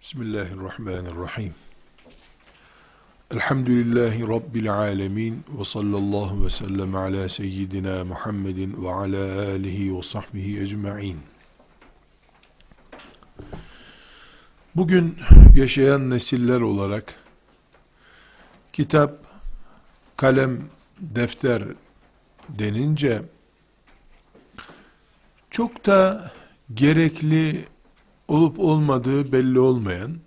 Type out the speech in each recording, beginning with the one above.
Bismillahirrahmanirrahim. Elhamdülillahi Rabbil alemin ve sallallahu ve sellem ala seyyidina Muhammedin ve ala alihi ve sahbihi ecma'in. Bugün yaşayan nesiller olarak kitap, kalem, defter denince çok da gerekli olup olmadığı belli olmayan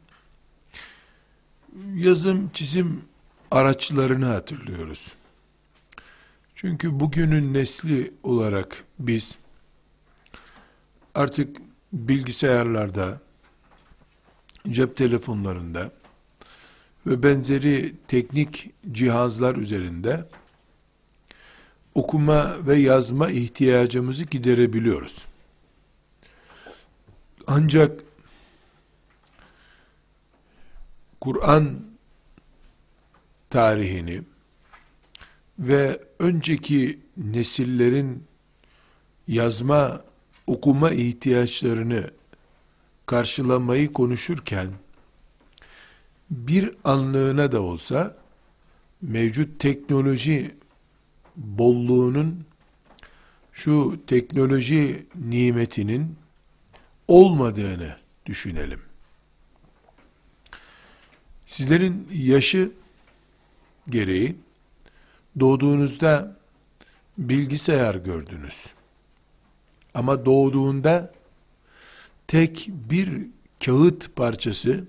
yazım, çizim araçlarını hatırlıyoruz. Çünkü bugünün nesli olarak biz artık bilgisayarlarda, cep telefonlarında ve benzeri teknik cihazlar üzerinde okuma ve yazma ihtiyacımızı giderebiliyoruz. Ancak Kur'an tarihini ve önceki nesillerin yazma, okuma ihtiyaçlarını karşılamayı konuşurken bir anlığına da olsa mevcut teknoloji bolluğunun, şu teknoloji nimetinin olmadığını düşünelim. Sizlerin yaşı gereği doğduğunuzda bilgisayar gördünüz. Ama doğduğunda tek bir kağıt parçası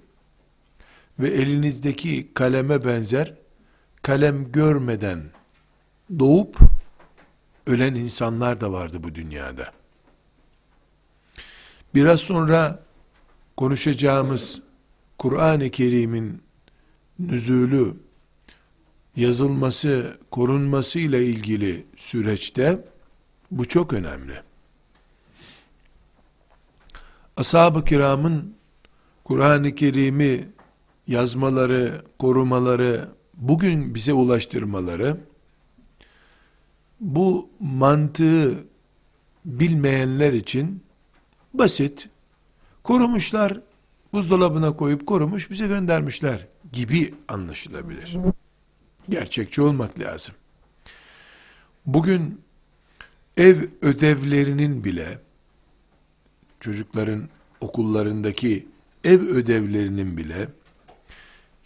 ve elinizdeki kaleme benzer kalem görmeden doğup ölen insanlar da vardı bu dünyada. Biraz sonra konuşacağımız Kur'an-ı Kerim'in nüzulü, yazılması, korunması ile ilgili süreçte bu çok önemli. Ashab-ı kiramın Kur'an-ı Kerim'i yazmaları, korumaları, bugün bize ulaştırmaları, bu mantığı bilmeyenler için basit, korumuşlar, buzdolabına koyup korumuş, bize göndermişler gibi anlaşılabilir. Gerçekçi olmak lazım. Bugün ev ödevlerinin bile, çocukların okullarındaki ev ödevlerinin bile,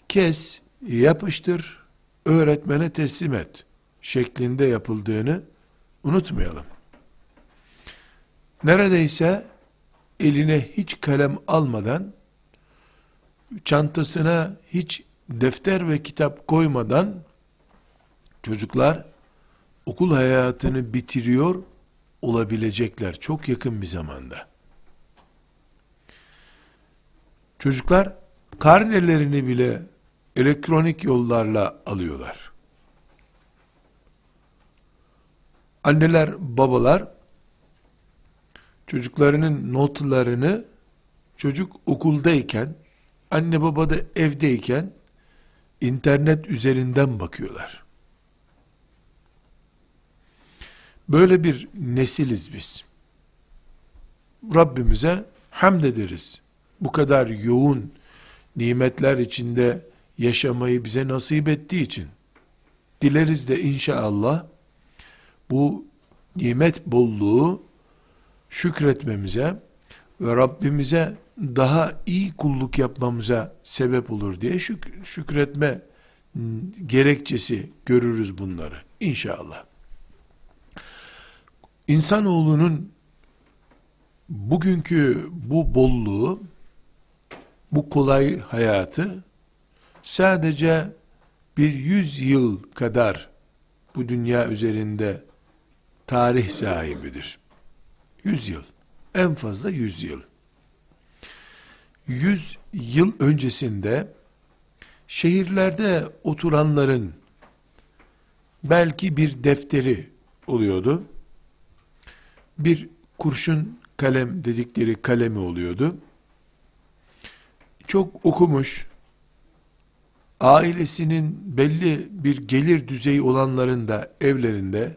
kes, yapıştır, öğretmene teslim et şeklinde yapıldığını unutmayalım. Neredeyse eline hiç kalem almadan, çantasına hiç defter ve kitap koymadan çocuklar okul hayatını bitiriyor olabilecekler çok yakın bir zamanda. Çocuklar karnelerini bile elektronik yollarla alıyorlar. Anneler, babalar çocuklarının notlarını çocuk okuldayken, anne baba da evdeyken internet üzerinden bakıyorlar. Böyle bir nesiliz biz. Rabbimize hamd ederiz. Bu kadar yoğun nimetler içinde yaşamayı bize nasip ettiği için. Dileriz de inşallah bu nimet bolluğu şükretmemize ve Rabbimize daha iyi kulluk yapmamıza sebep olur diye şükretme gerekçesi görürüz bunları inşallah. İnsanoğlunun bugünkü bu bolluğu, bu kolay hayatı sadece bir 100 yıl kadar bu dünya üzerinde tarih sahibidir. 100 yıl. En fazla 100 yıl. 100 yıl öncesinde şehirlerde oturanların belki bir defteri oluyordu. Bir kurşun kalem dedikleri kalemi oluyordu. Çok okumuş, ailesinin belli bir gelir düzeyi olanların da evlerinde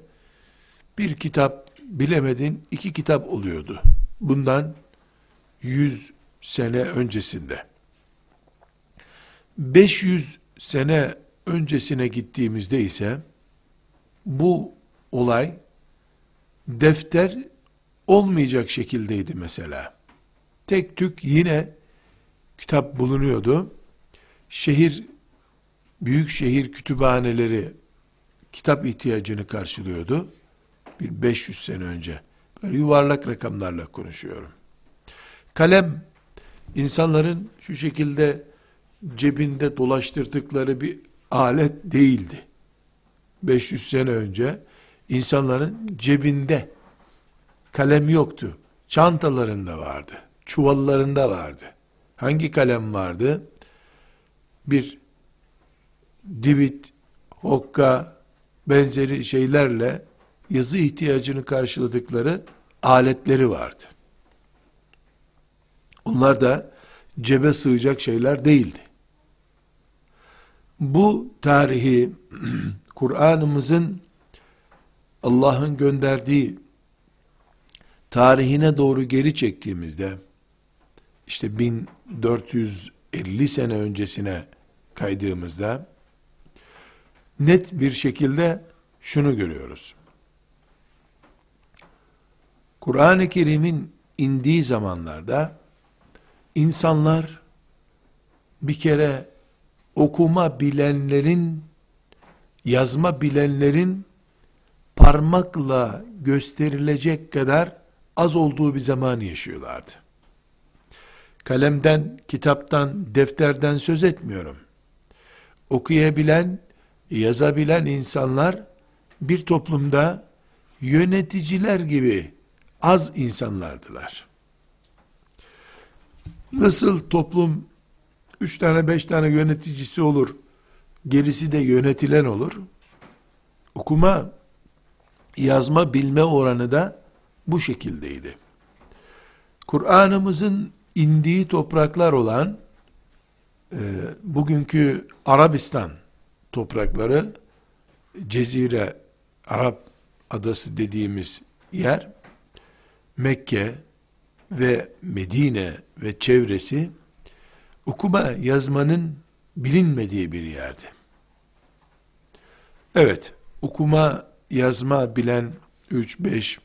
bir kitap, bilemedin 2 kitap oluyordu. Bundan 100 sene öncesinde. 500 sene öncesine gittiğimizde ise bu olay defter olmayacak şekildeydi mesela. Tek tük yine kitap bulunuyordu. Büyük şehir kütüphaneleri kitap ihtiyacını karşılıyordu. Bir 500 sene önce. Böyle yuvarlak rakamlarla konuşuyorum. Kalem, insanların şu şekilde cebinde dolaştırdıkları bir alet değildi. 500 sene önce insanların cebinde kalem yoktu. Çantalarında vardı. Çuvallarında vardı. Hangi kalem vardı? Bir divit, hokka benzeri şeylerle yazı ihtiyacını karşıladıkları aletleri vardı. Onlar da cebe sığacak şeyler değildi. Bu tarihi Kur'an'ımızın Allah'ın gönderdiği tarihine doğru geri çektiğimizde, işte 1450 sene öncesine kaydığımızda net bir şekilde şunu görüyoruz. Kur'an-ı Kerim'in indiği zamanlarda insanlar bir kere okuma bilenlerin, yazma bilenlerin parmakla gösterilecek kadar az olduğu bir zamanı yaşıyorlardı. Kalemden, kitaptan, defterden söz etmiyorum. Okuyabilen, yazabilen insanlar bir toplumda yöneticiler gibi az insanlardılar. Nasıl toplum 3 tane 5 tane yöneticisi olur, gerisi de yönetilen olur? Okuma, yazma bilme oranı da bu şekildeydi. Kur'an'ımızın indiği topraklar olan bugünkü Arabistan toprakları, Cezire, Arap adası dediğimiz yer, Mekke ve Medine ve çevresi okuma yazmanın bilinmediği bir yerdi. Evet, okuma yazma bilen 3-5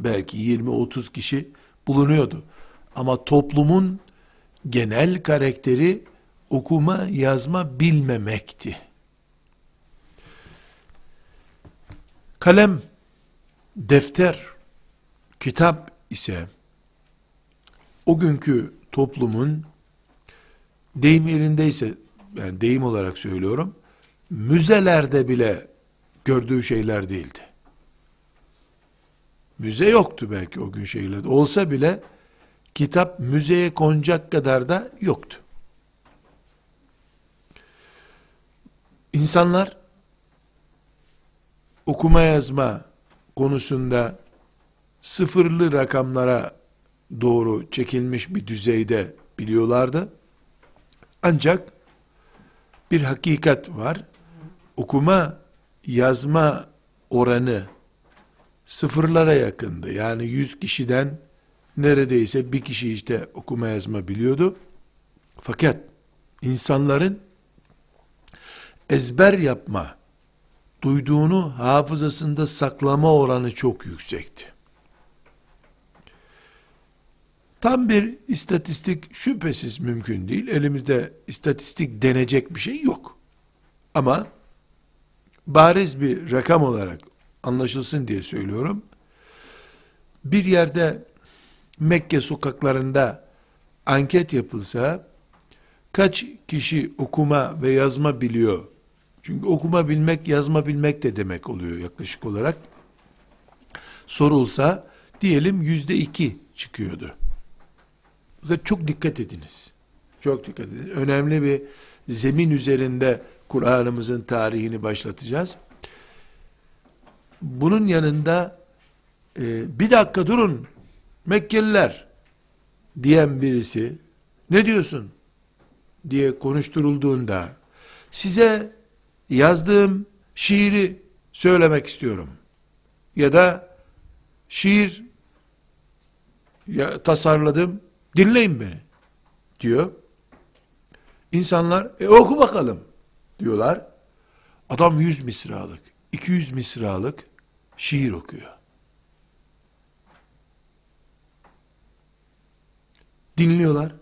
belki 20-30 kişi bulunuyordu. Ama toplumun genel karakteri okuma yazma bilmemekti. Kalem, defter, kitap ise o günkü toplumun, deyim yerindeyse, yani deyim olarak söylüyorum, müzelerde bile gördüğü şeyler değildi. Müze yoktu belki o gün şeylerde. Olsa bile kitap müzeye konacak kadar da yoktu. İnsanlar okuma yazma konusunda sıfırlı rakamlara doğru çekilmiş bir düzeyde biliyorlardı. Ancak bir hakikat var. Okuma yazma oranı sıfırlara yakındı. Yani 100 kişiden neredeyse bir kişi işte okuma yazma biliyordu. Fakat insanların ezber yapma, duyduğunu hafızasında saklama oranı çok yüksekti. Tam bir istatistik şüphesiz mümkün değil. Elimizde istatistik denecek bir şey yok. Ama bariz bir rakam olarak anlaşılsın diye söylüyorum. Bir yerde Mekke sokaklarında anket yapılsa kaç kişi okuma ve yazma biliyor? Çünkü okuma bilmek, yazma bilmek de demek oluyor yaklaşık olarak. Sorulsa diyelim %2 çıkıyordu. Çok dikkat ediniz. Çok dikkat ediniz. Önemli bir zemin üzerinde Kur'an'ımızın tarihini başlatacağız. Bunun yanında bir dakika durun Mekkeliler diyen birisi ne diyorsun diye konuşturulduğunda size yazdığım şiiri söylemek istiyorum ya da şiir tasarladım dinleyin beni diyor. İnsanlar oku bakalım diyorlar. Adam 100 misralık, 200 misralık şiir okuyor. Dinliyorlar.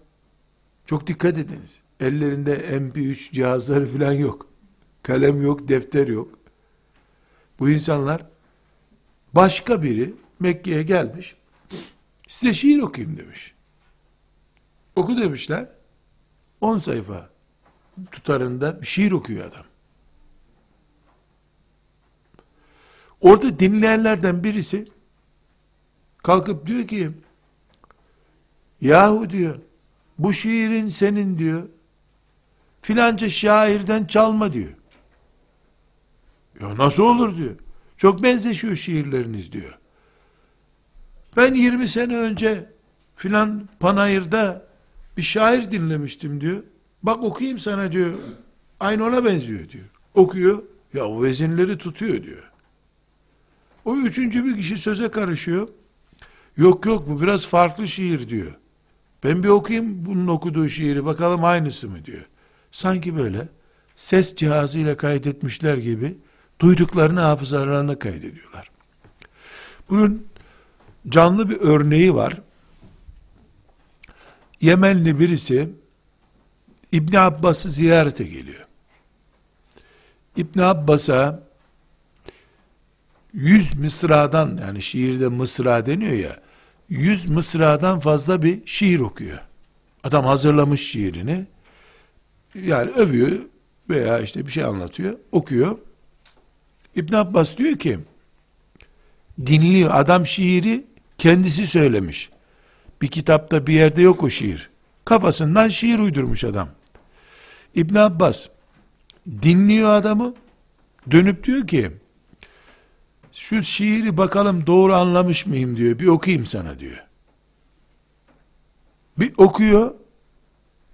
Çok dikkat ediniz. Ellerinde MP3 cihazları falan yok. Kalem yok, defter yok. Bu insanlar, başka biri Mekke'ye gelmiş, size şiir okuyayım demiş. Oku demişler, 10 sayfa tutarında bir şiir okuyor adam. Orada dinleyenlerden birisi kalkıp diyor ki, yahu diyor, bu şiirin senin diyor, filanca şairden çalma diyor. Ya nasıl olur diyor. Çok benzeşiyor şiirleriniz diyor. Ben 20 sene önce filan panayırda bir şair dinlemiştim diyor. Bak okuyayım sana diyor. Aynı ona benziyor diyor. Okuyor. Ya o vezinleri tutuyor diyor. O üçüncü bir kişi söze karışıyor. Yok yok bu biraz farklı şiir diyor. Ben bir okuyayım bunun okuduğu şiiri bakalım aynısı mı diyor. Sanki böyle ses cihazıyla kaydetmişler gibi duyduklarını hafızalarına kaydediyorlar. Bunun canlı bir örneği var. Yemenli birisi İbn Abbas'ı ziyarete geliyor. İbn Abbas'a 100 mısradan, yani şiirde mısra deniyor ya, 100 mısradan fazla bir şiir okuyor. Adam hazırlamış şiirini. Yani övüyor veya işte bir şey anlatıyor, okuyor. İbn Abbas diyor ki, dinliyor, adam şiiri kendisi söylemiş. Bir kitapta bir yerde yok o şiir. Kafasından şiir uydurmuş adam. İbn Abbas dinliyor adamı, dönüp diyor ki, şu şiiri bakalım doğru anlamış mıyım diyor, bir okuyayım sana diyor. Bir okuyor,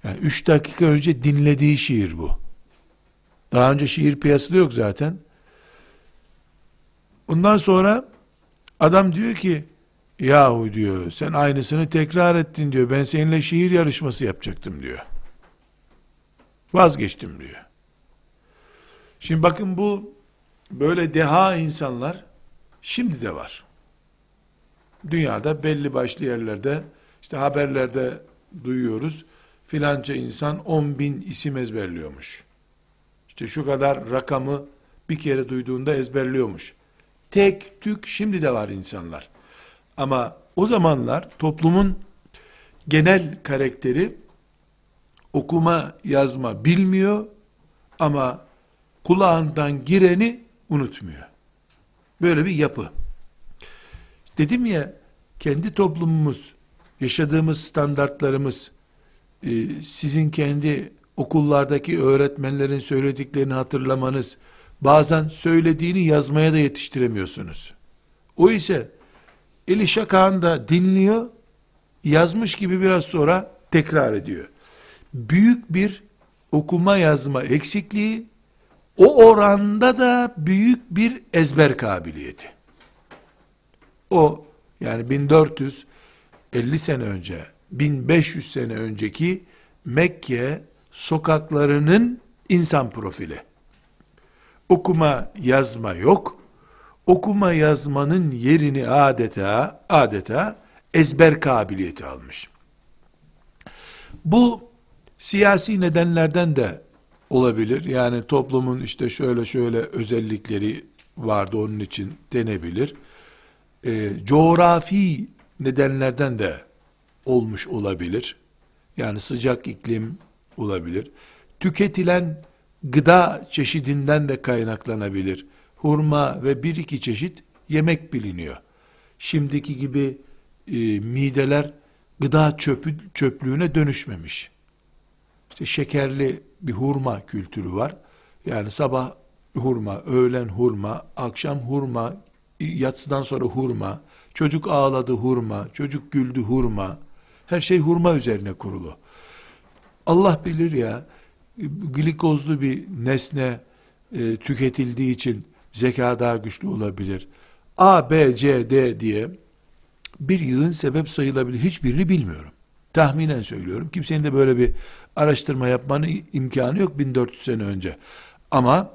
yani 3 dakika önce dinlediği şiir bu. Daha önce şiir piyasada yok zaten. Ondan sonra adam diyor ki, yahu diyor sen aynısını tekrar ettin diyor, ben seninle şiir yarışması yapacaktım diyor. Vazgeçtim diyor. Şimdi bakın bu böyle deha insanlar şimdi de var. Dünyada belli başlı yerlerde işte haberlerde duyuyoruz. Filanca insan 10.000 isim ezberliyormuş. İşte şu kadar rakamı bir kere duyduğunda ezberliyormuş. Tek tük şimdi de var insanlar. Ama o zamanlar toplumun genel karakteri okuma yazma bilmiyor ama kulağından gireni unutmuyor. Böyle bir yapı. Dedim ya, kendi toplumumuz, yaşadığımız standartlarımız, sizin kendi okullardaki öğretmenlerin söylediklerini hatırlamanız, bazen söylediğini yazmaya da yetiştiremiyorsunuz. O ise eli şakağında dinliyor, yazmış gibi biraz sonra tekrar ediyor. Büyük bir okuma yazma eksikliği, o oranda da büyük bir ezber kabiliyeti. O yani 1450 sene önce, 1500 sene önceki Mekke sokaklarının insan profili. Okuma yazma yok. Okuma yazmanın yerini adeta ezber kabiliyeti almış. Bu siyasi nedenlerden de olabilir. Yani toplumun işte şöyle şöyle özellikleri vardı, onun için denebilir. Coğrafi nedenlerden de olmuş olabilir. Yani sıcak iklim olabilir. Tüketilen gıda çeşidinden de kaynaklanabilir. Hurma ve bir iki çeşit yemek biliniyor. Şimdiki gibi mideler gıda çöplüğüne dönüşmemiş. İşte şekerli bir hurma kültürü var. Yani sabah hurma, öğlen hurma, akşam hurma, yatsıdan sonra hurma, çocuk ağladı hurma, çocuk güldü hurma. Her şey hurma üzerine kurulu. Allah bilir ya, glikozlu bir nesne tüketildiği için zeka daha güçlü olabilir. A, B, C, D diye bir yığın sebep sayılabilir. Hiçbirini bilmiyorum. Tahminen söylüyorum. Kimsenin de böyle bir araştırma yapmanın imkanı yok 1400 sene önce. Ama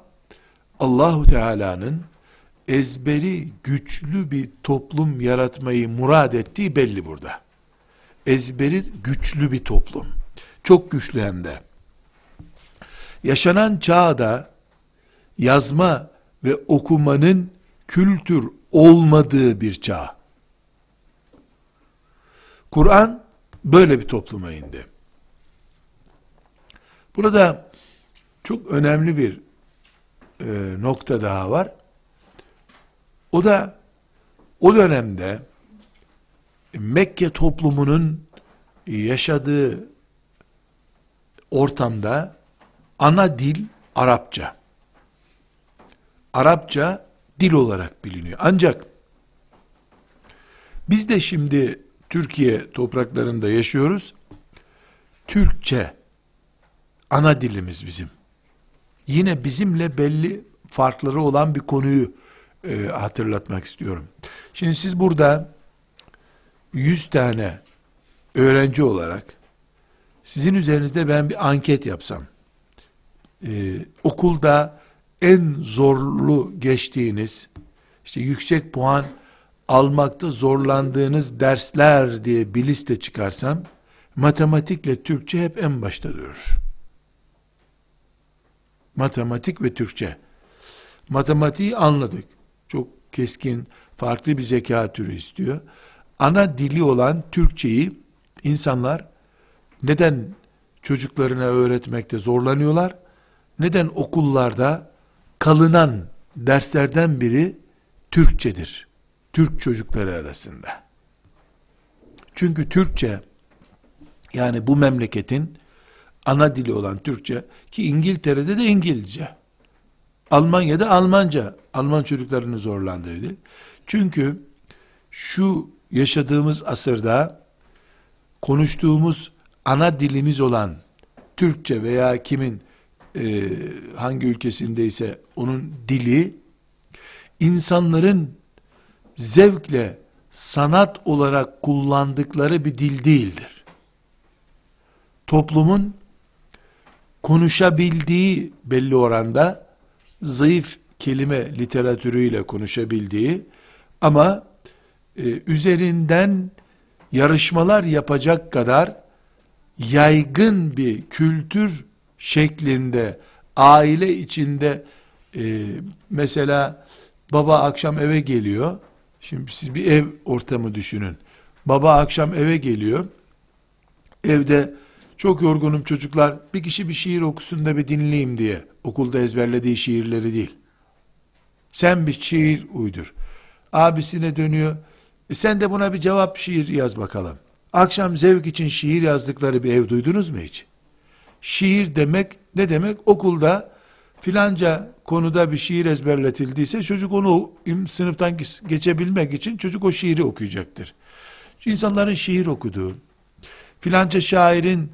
Allahu Teala'nın ezberi güçlü bir toplum yaratmayı murad ettiği belli burada. Ezberi güçlü bir toplum. Çok güçlü hem de. Yaşanan çağda yazma ve okumanın kültür olmadığı bir çağ. Kur'an böyle bir topluma indi. Burada çok önemli bir nokta daha var. O da o dönemde Mekke toplumunun yaşadığı ortamda ana dil Arapça. Arapça dil olarak biliniyor. Ancak biz de şimdi Türkiye topraklarında yaşıyoruz. Türkçe ana dilimiz bizim. Yine bizimle belli farkları olan bir konuyu hatırlatmak istiyorum. Şimdi siz burada 100 tane öğrenci olarak sizin üzerinizde ben bir anket yapsam, okulda en zorlu geçtiğiniz, işte yüksek puan almakta zorlandığınız dersler diye bir liste çıkarsam, matematikle Türkçe hep en başta durur. Matematik ve Türkçe. Matematiği anladık. Çok keskin, farklı bir zeka türü istiyor. Ana dili olan Türkçeyi insanlar neden çocuklarına öğretmekte zorlanıyorlar? Neden okullarda kalınan derslerden biri Türkçedir? Türk çocukları arasında. Çünkü Türkçe, yani bu memleketin ana dili olan Türkçe, ki İngiltere'de de İngilizce, Almanya'da Almanca, Alman çocuklarını zorlandıydı. Çünkü şu yaşadığımız asırda konuştuğumuz ana dilimiz olan Türkçe veya kimin hangi ülkesindeyse onun dili, insanların zevkle sanat olarak kullandıkları bir dil değildir. Toplumun konuşabildiği belli oranda, zayıf kelime literatürüyle konuşabildiği ama üzerinden yarışmalar yapacak kadar yaygın bir kültür şeklinde, aile içinde mesela baba akşam eve geliyor. Şimdi siz bir ev ortamı düşünün. Baba akşam eve geliyor. Evde çok yorgunum çocuklar, bir kişi bir şiir okusun da bir dinleyeyim diye. Okulda ezberlediği şiirleri değil. Sen bir şiir uydur. Abisine dönüyor. Sen de buna bir cevap şiir yaz bakalım. Akşam zevk için şiir yazdıkları bir ev duydunuz mu hiç? Şiir demek ne demek? Okulda filanca konuda bir şiir ezberletildiyse çocuk onu sınıftan geçebilmek için çocuk o şiiri okuyacaktır. İnsanların şiir okuduğu, filanca şairin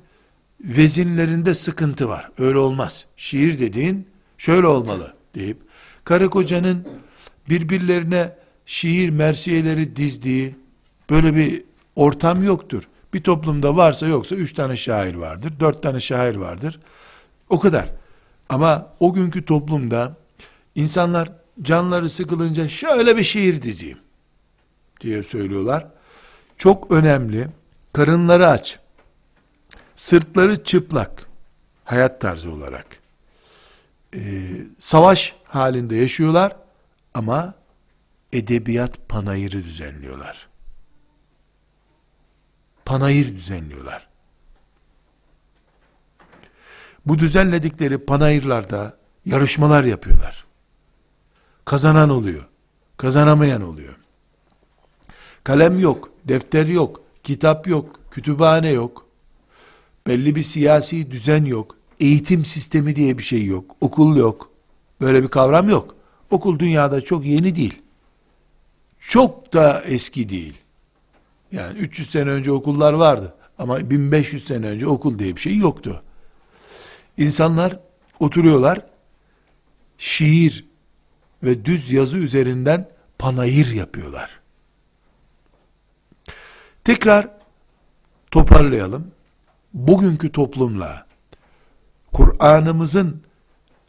vezinlerinde sıkıntı var. Öyle olmaz. Şiir dediğin şöyle olmalı deyip, karı kocanın birbirlerine şiir mersiyeleri dizdiği böyle bir ortam yoktur. Bir toplumda varsa yoksa 3 tane şair vardır, 4 tane şair vardır. O kadar. Ama o günkü toplumda insanlar canları sıkılınca şöyle bir şiir dizeyim diye söylüyorlar. Çok önemli. Karınları aç, sırtları çıplak, hayat tarzı olarak savaş halinde yaşıyorlar ama edebiyat panayırı düzenliyorlar. Panayır düzenliyorlar. Bu düzenledikleri panayırlarda yarışmalar yapıyorlar. Kazanan oluyor, kazanamayan oluyor. Kalem yok, defter yok, kitap yok, kütüphane yok. Belli bir siyasi düzen yok. Eğitim sistemi diye bir şey yok. Okul yok. Böyle bir kavram yok. Okul dünyada çok yeni değil. Çok da eski değil. Yani 300 sene önce okullar vardı. Ama 1500 sene önce okul diye bir şey yoktu. İnsanlar oturuyorlar. Şiir ve düz yazı üzerinden panayır yapıyorlar. Tekrar Toparlayalım. Bugünkü toplumla Kur'an'ımızın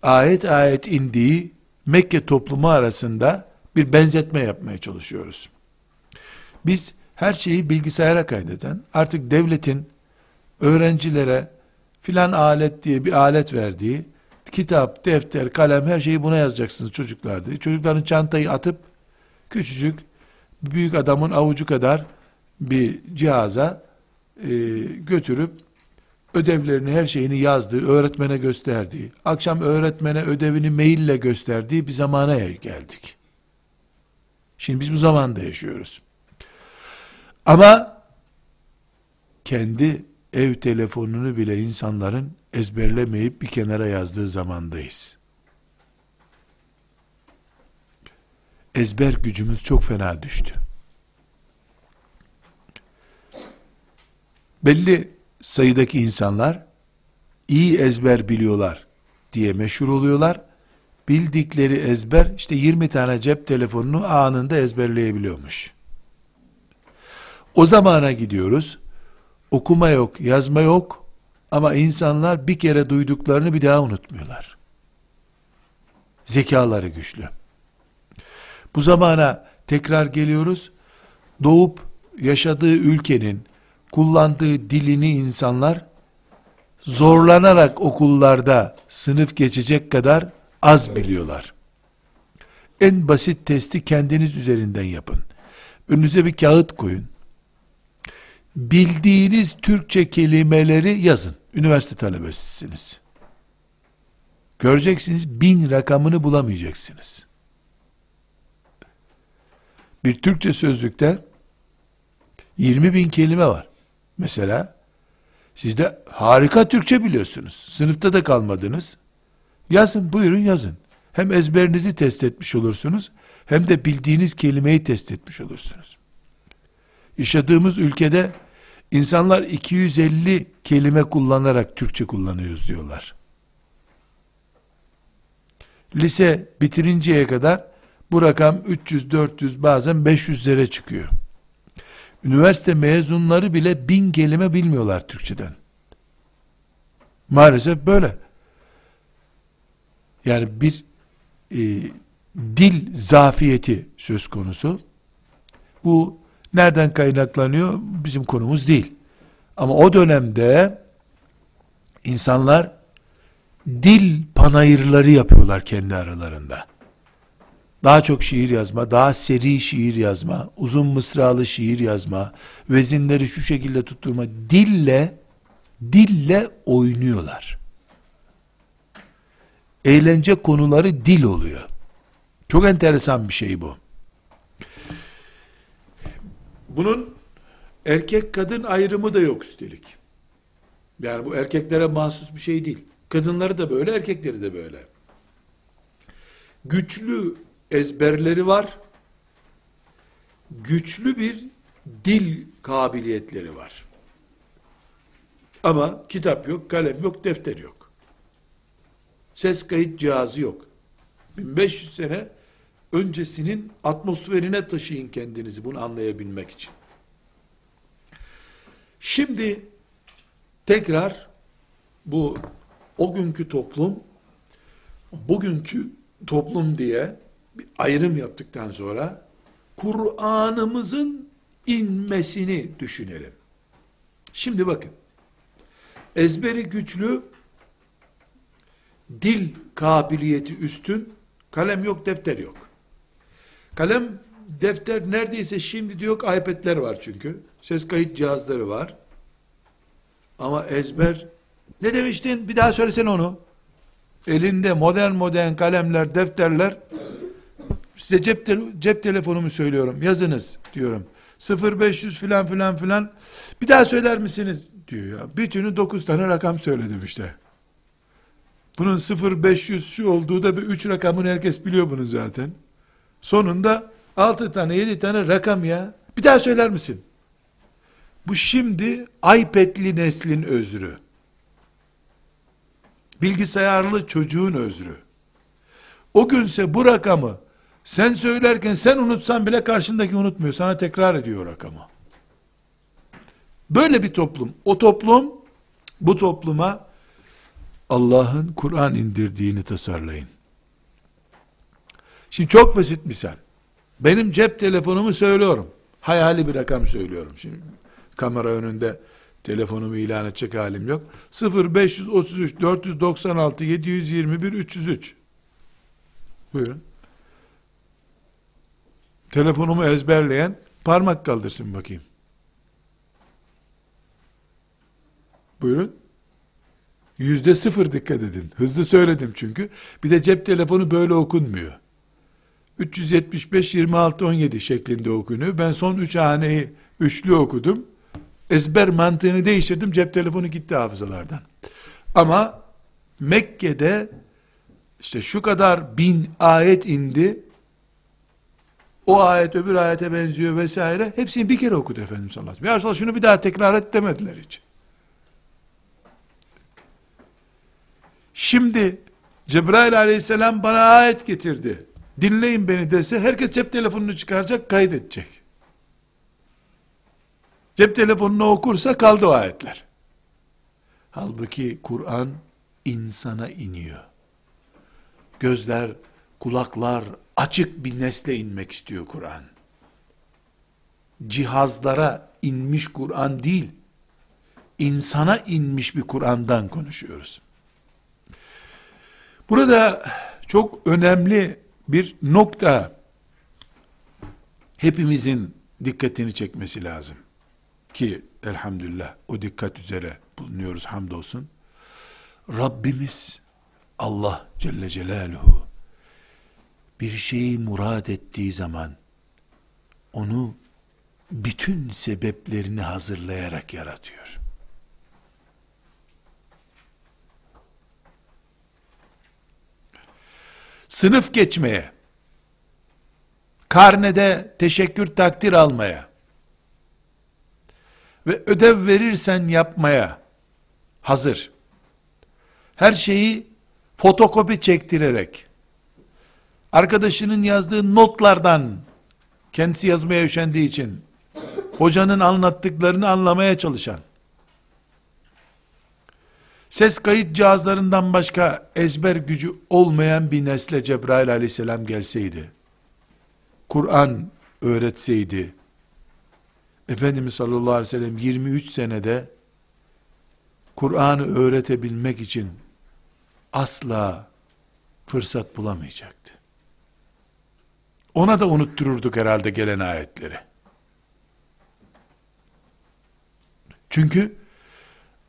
ayet ayet indiği Mekke toplumu arasında bir benzetme yapmaya çalışıyoruz. Biz her şeyi bilgisayara kaydeden, artık devletin öğrencilere filan alet diye bir alet verdiği, kitap, defter, kalem her şeyi buna yazacaksınız çocuklar diye. Çocukların çantayı atıp küçücük, büyük adamın avucu kadar bir cihaza götürüp ödevlerini, her şeyini yazdığı, öğretmene gösterdiği, akşam öğretmene ödevini maille gösterdiği bir zamana geldik. Şimdi biz bu zamanda yaşıyoruz. Ama kendi ev telefonunu bile insanların ezberlemeyip bir kenara yazdığı zamandayız. Ezber gücümüz çok fena düştü. Belli sayıdaki insanlar iyi ezber biliyorlar diye meşhur oluyorlar. Bildikleri ezber işte 20 tane cep telefonunu anında ezberleyebiliyormuş. O zamana gidiyoruz. Okuma yok, yazma yok ama insanlar bir kere duyduklarını bir daha unutmuyorlar. Zekaları güçlü. Bu zamana tekrar geliyoruz. Doğup yaşadığı ülkenin kullandığı dilini insanlar zorlanarak okullarda sınıf geçecek kadar az biliyorlar. En basit testi kendiniz üzerinden yapın. Önünüze bir kağıt koyun. Bildiğiniz Türkçe kelimeleri yazın. Üniversite talebesisiniz. Göreceksiniz 1000 rakamını bulamayacaksınız. Bir Türkçe sözlükte 20.000 kelime var. Mesela siz de harika Türkçe biliyorsunuz. Sınıfta da kalmadınız. Yazın, buyurun yazın. Hem ezberinizi test etmiş olursunuz, hem de bildiğiniz kelimeyi test etmiş olursunuz. Yaşadığımız ülkede insanlar 250 kelime kullanarak Türkçe kullanıyoruz diyorlar. Lise bitirinceye kadar bu rakam 300, 400 bazen 500'lere çıkıyor. Üniversite mezunları bile 1000 kelime bilmiyorlar Türkçeden. Maalesef böyle. Yani bir dil zafiyeti söz konusu. Bu nereden kaynaklanıyor? Bizim konumuz değil. Ama o dönemde insanlar dil panayırları yapıyorlar kendi aralarında. Daha çok şiir yazma, daha seri şiir yazma, uzun mısralı şiir yazma, vezinleri şu şekilde tutturma, dille oynuyorlar. Eğlence konuları dil oluyor. Çok enteresan bir şey bu. Bunun erkek kadın ayrımı da yok üstelik. Yani bu erkeklere mahsus bir şey değil. Kadınları da böyle, erkekleri de böyle. Güçlü ezberleri var. Güçlü bir dil kabiliyetleri var. Ama kitap yok, kalem yok, defter yok. Ses kayıt cihazı yok. 1500 sene öncesinin atmosferine taşıyın kendinizi bunu anlayabilmek için. Şimdi tekrar bu o günkü toplum bugünkü toplum diye bir ayrım yaptıktan sonra Kur'an'ımızın inmesini düşünelim. Şimdi bakın. Ezberi güçlü, dil kabiliyeti üstün, kalem yok, defter yok. Kalem, defter neredeyse şimdi de yok, iPad'ler var çünkü. Ses kayıt cihazları var. Ama ezber, ne demiştin? Bir daha söylesene onu. Elinde modern kalemler, defterler. Size cep telefonumu söylüyorum. Yazınız diyorum. 0500 filan. Bir daha söyler misiniz? Diyor ya. Bütünü 9 tane rakam söyledim işte. Bunun 0500 şu olduğu da bir 3 rakamını herkes biliyor bunu zaten. Sonunda 6 tane 7 tane rakam ya. Bir daha söyler misin? Bu şimdi iPad'li neslin özrü. Bilgisayarlı çocuğun özrü. O günse bu rakamı sen söylerken sen unutsan bile karşındaki unutmuyor. Sana tekrar ediyor rakamı. Böyle bir toplum. O toplum, bu topluma Allah'ın Kur'an indirdiğini tasarlayın. Şimdi çok basit misal. Benim cep telefonumu söylüyorum. Hayali bir rakam söylüyorum. Şimdi kamera önünde telefonumu ilan edecek halim yok. 0533 496 721 303. Buyurun. Telefonumu ezberleyen parmak kaldırsın bakayım. Buyurun. %0 dikkat edin. Hızlı söyledim çünkü. Bir de cep telefonu böyle okunmuyor. 375-26-17 şeklinde okunuyor. Ben son 3 haneyi üçlü okudum. Ezber mantığını değiştirdim. Cep telefonu gitti hafızalardan. Ama Mekke'de işte şu kadar bin ayet indi. O ayet öbür ayete benziyor vesaire. Hepsini bir kere okudu Efendimiz sallallahu aleyhi ve sellem. Ya Resulallah şunu bir daha tekrar et demediler hiç. Şimdi Cebrail aleyhisselam bana ayet getirdi. Dinleyin beni dese herkes cep telefonunu çıkaracak, kaydedecek. Cep telefonunu okursa kaldı o ayetler. Halbuki Kur'an insana iniyor. Gözler, kulaklar açık bir nesle inmek istiyor Kur'an. Cihazlara inmiş Kur'an değil, insana inmiş bir Kur'an'dan konuşuyoruz. Burada çok önemli bir nokta hepimizin dikkatini çekmesi lazım. Ki elhamdülillah o dikkat üzere bulunuyoruz hamdolsun. Rabbimiz Allah Celle Celaluhu bir şeyi murad ettiği zaman onu bütün sebeplerini hazırlayarak yaratıyor. Sınıf geçmeye, karnede teşekkür takdir almaya ve ödev verirsen yapmaya hazır. Her şeyi fotokopi çektirerek, arkadaşının yazdığı notlardan, kendisi yazmaya üşendiği için, hocanın anlattıklarını anlamaya çalışan, ses kayıt cihazlarından başka ezber gücü olmayan bir nesle Cebrail aleyhisselam gelseydi, Kur'an öğretseydi, Efendimiz sallallahu aleyhi ve sellem 23 senede Kur'an'ı öğretebilmek için asla fırsat bulamayacaktı. Ona da unuttururduk herhalde gelen ayetleri. Çünkü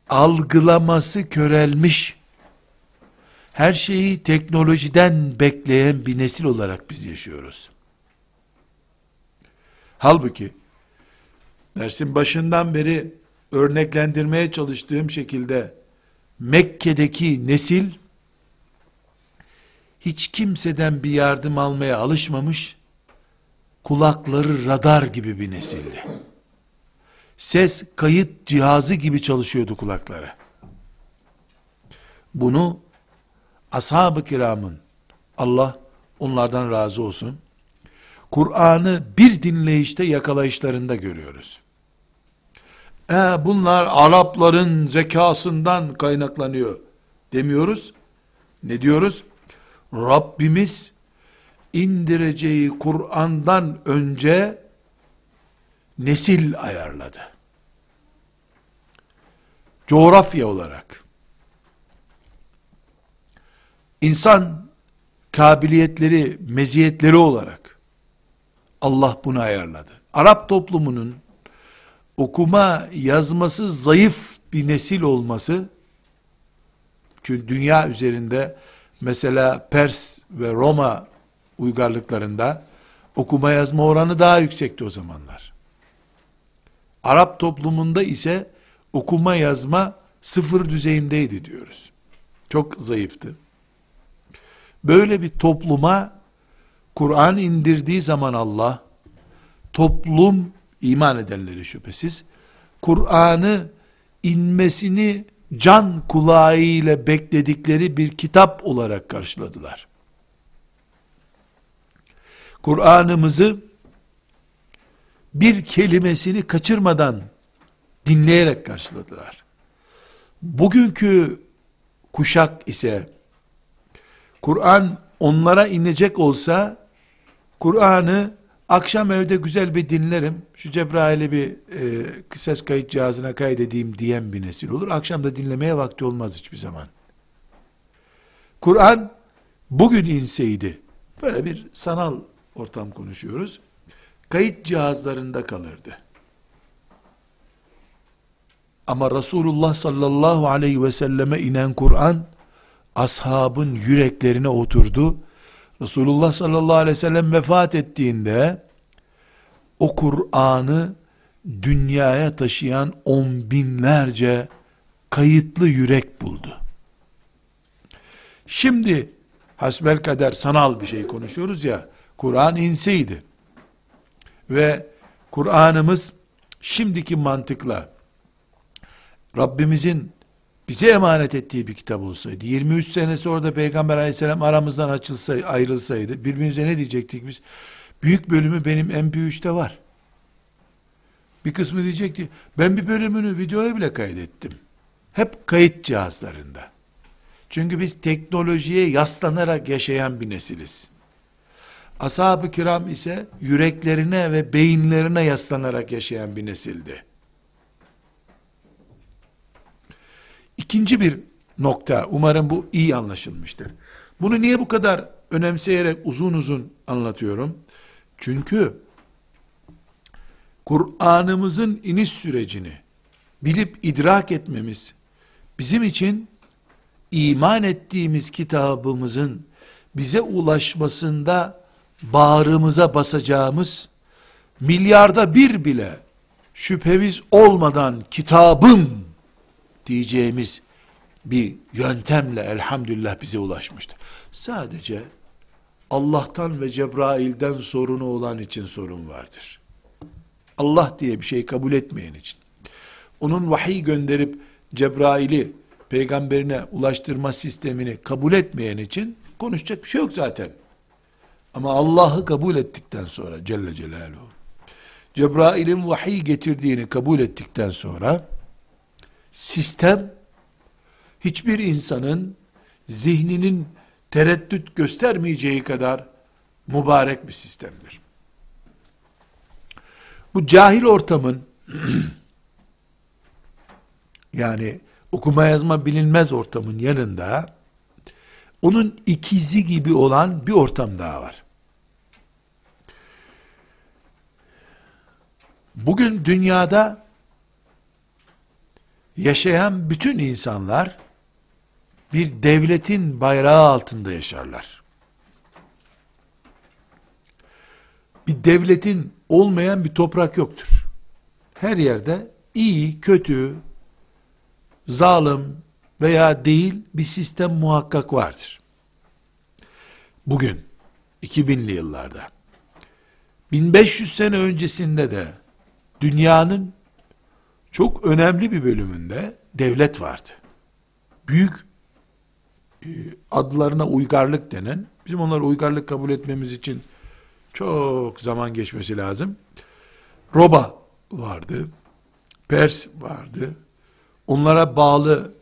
algılaması körelmiş, her şeyi teknolojiden bekleyen bir nesil olarak biz yaşıyoruz. Halbuki dersin başından beri örneklendirmeye çalıştığım şekilde Mekke'deki nesil hiç kimseden bir yardım almaya alışmamış, kulakları radar gibi bir nesildi. Ses kayıt cihazı gibi çalışıyordu kulakları. Bunu ashab-ı kiramın, Allah onlardan razı olsun, Kur'an'ı bir dinleyişte yakalayışlarında görüyoruz. Bunlar Arapların zekasından kaynaklanıyor demiyoruz. Ne diyoruz? Rabbimiz indireceği Kur'an'dan önce nesil ayarladı. Coğrafya olarak, insan kabiliyetleri, meziyetleri olarak Allah bunu ayarladı. Arap toplumunun okuma yazması zayıf bir nesil olması, çünkü dünya üzerinde mesela Pers ve Roma uygarlıklarında okuma yazma oranı daha yüksekti o zamanlar. Arap toplumunda ise okuma yazma sıfır düzeyindeydi diyoruz. Çok zayıftı. Böyle bir topluma Kur'an indirdiği zaman Allah, toplum iman edenleri şüphesiz, Kur'an'ı inmesini can kulağıyla bekledikleri bir kitap olarak karşıladılar. Kur'an'ımızı bir kelimesini kaçırmadan dinleyerek karşıladılar. Bugünkü kuşak ise, Kur'an onlara inecek olsa, Kur'an'ı akşam evde güzel bir dinlerim, şu Cebrail'i bir ses kayıt cihazına kaydedeyim diyen bir nesil olur. Akşam da dinlemeye vakti olmaz hiçbir zaman. Kur'an bugün inseydi, böyle bir sanal ortam konuşuyoruz, kayıt cihazlarında kalırdı. Ama Resulullah sallallahu aleyhi ve selleme inen Kur'an, ashabın yüreklerine oturdu. Resulullah sallallahu aleyhi ve sellem vefat ettiğinde, o Kur'an'ı dünyaya taşıyan on binlerce kayıtlı yürek buldu. Şimdi, hasbelkader sanal bir şey konuşuyoruz ya, Kur'an inseydi ve Kur'an'ımız şimdiki mantıkla Rabbimizin bize emanet ettiği bir kitap olsaydı, 23 senesi orada Peygamber aleyhisselam aramızdan ayrılsaydı, birbirimize ne diyecektik biz? Büyük bölümü benim MP3'te var. Bir kısmı diyecekti, ben bir bölümünü videoya bile kaydettim. Hep kayıt cihazlarında. Çünkü biz teknolojiye yaslanarak yaşayan bir nesiliz. Ashab-ı kiram ise yüreklerine ve beyinlerine yaslanarak yaşayan bir nesildi. İkinci bir nokta, umarım bu iyi anlaşılmıştır. Bunu niye bu kadar önemseyerek uzun uzun anlatıyorum? Çünkü Kur'an'ımızın iniş sürecini bilip idrak etmemiz, bizim için iman ettiğimiz kitabımızın bize ulaşmasında bağrımıza basacağımız, milyarda bir bile şüphemiz olmadan kitabım diyeceğimiz bir yöntemle elhamdülillah bize ulaşmıştı. Sadece Allah'tan ve Cebrail'den sorunu olan için sorun vardır. Allah diye bir şey kabul etmeyen için. Onun vahiy gönderip Cebrail'i peygamberine ulaştırma sistemini kabul etmeyen için konuşacak bir şey yok zaten. Ama Allah'ı kabul ettikten sonra Celle Celaluhu, Cebrail'in vahiy getirdiğini kabul ettikten sonra sistem, hiçbir insanın zihninin tereddüt göstermeyeceği kadar mübarek bir sistemdir. Bu cahil ortamın, yani okuma yazma bilinmez ortamın yanında, onun ikizi gibi olan bir ortam daha var. Bugün dünyada yaşayan bütün insanlar bir devletin bayrağı altında yaşarlar. Bir devletin olmayan bir toprak yoktur. Her yerde iyi, kötü, zalim veya değil bir sistem muhakkak vardır. Bugün 2000'li yıllarda, 1500 sene öncesinde de dünyanın çok önemli bir bölümünde devlet vardı. Büyük adlarına uygarlık denen, bizim onları uygarlık kabul etmemiz için çok zaman geçmesi lazım. Roma vardı, Pers vardı, onlara bağlı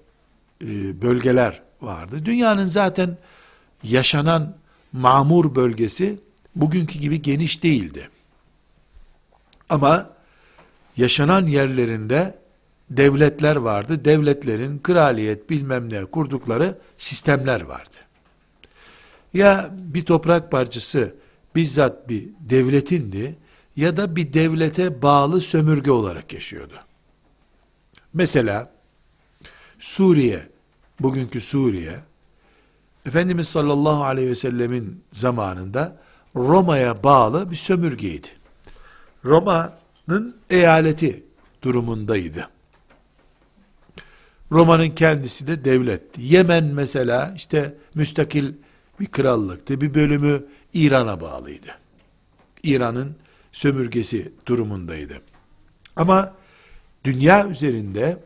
bölgeler vardı. Dünyanın zaten yaşanan mamur bölgesi bugünkü gibi geniş değildi. Ama yaşanan yerlerinde devletler vardı. Devletlerin kraliyet bilmem ne kurdukları sistemler vardı. Ya bir toprak parçası bizzat bir devletindi ya da bir devlete bağlı sömürge olarak yaşıyordu. Mesela Suriye, bugünkü Suriye, Efendimiz sallallahu aleyhi ve sellemin zamanında Roma'ya bağlı bir sömürgeydi. Roma'nın eyaleti durumundaydı. Roma'nın kendisi de devletti. Yemen mesela işte müstakil bir krallıktı. Bir bölümü İran'a bağlıydı. İran'ın sömürgesi durumundaydı. Ama dünya üzerinde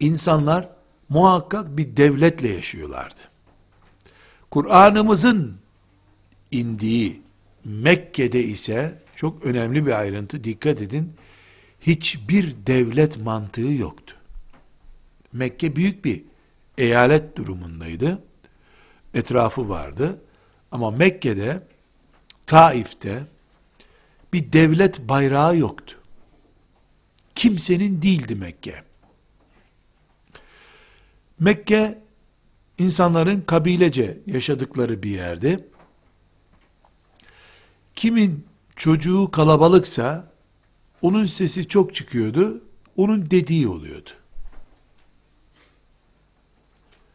insanlar muhakkak bir devletle yaşıyorlardı. Kur'an'ımızın indiği Mekke'de ise çok önemli bir ayrıntı, dikkat edin. hiçbir devlet mantığı yoktu. Mekke büyük bir eyalet durumundaydı. Etrafı vardı. Ama Mekke'de, Taif'te bir devlet bayrağı yoktu. Kimsenin değildi Mekke. Mekke, insanların kabilece yaşadıkları bir yerdi. Kimin çocuğu kalabalıksa, onun sesi çok çıkıyordu, onun dediği oluyordu.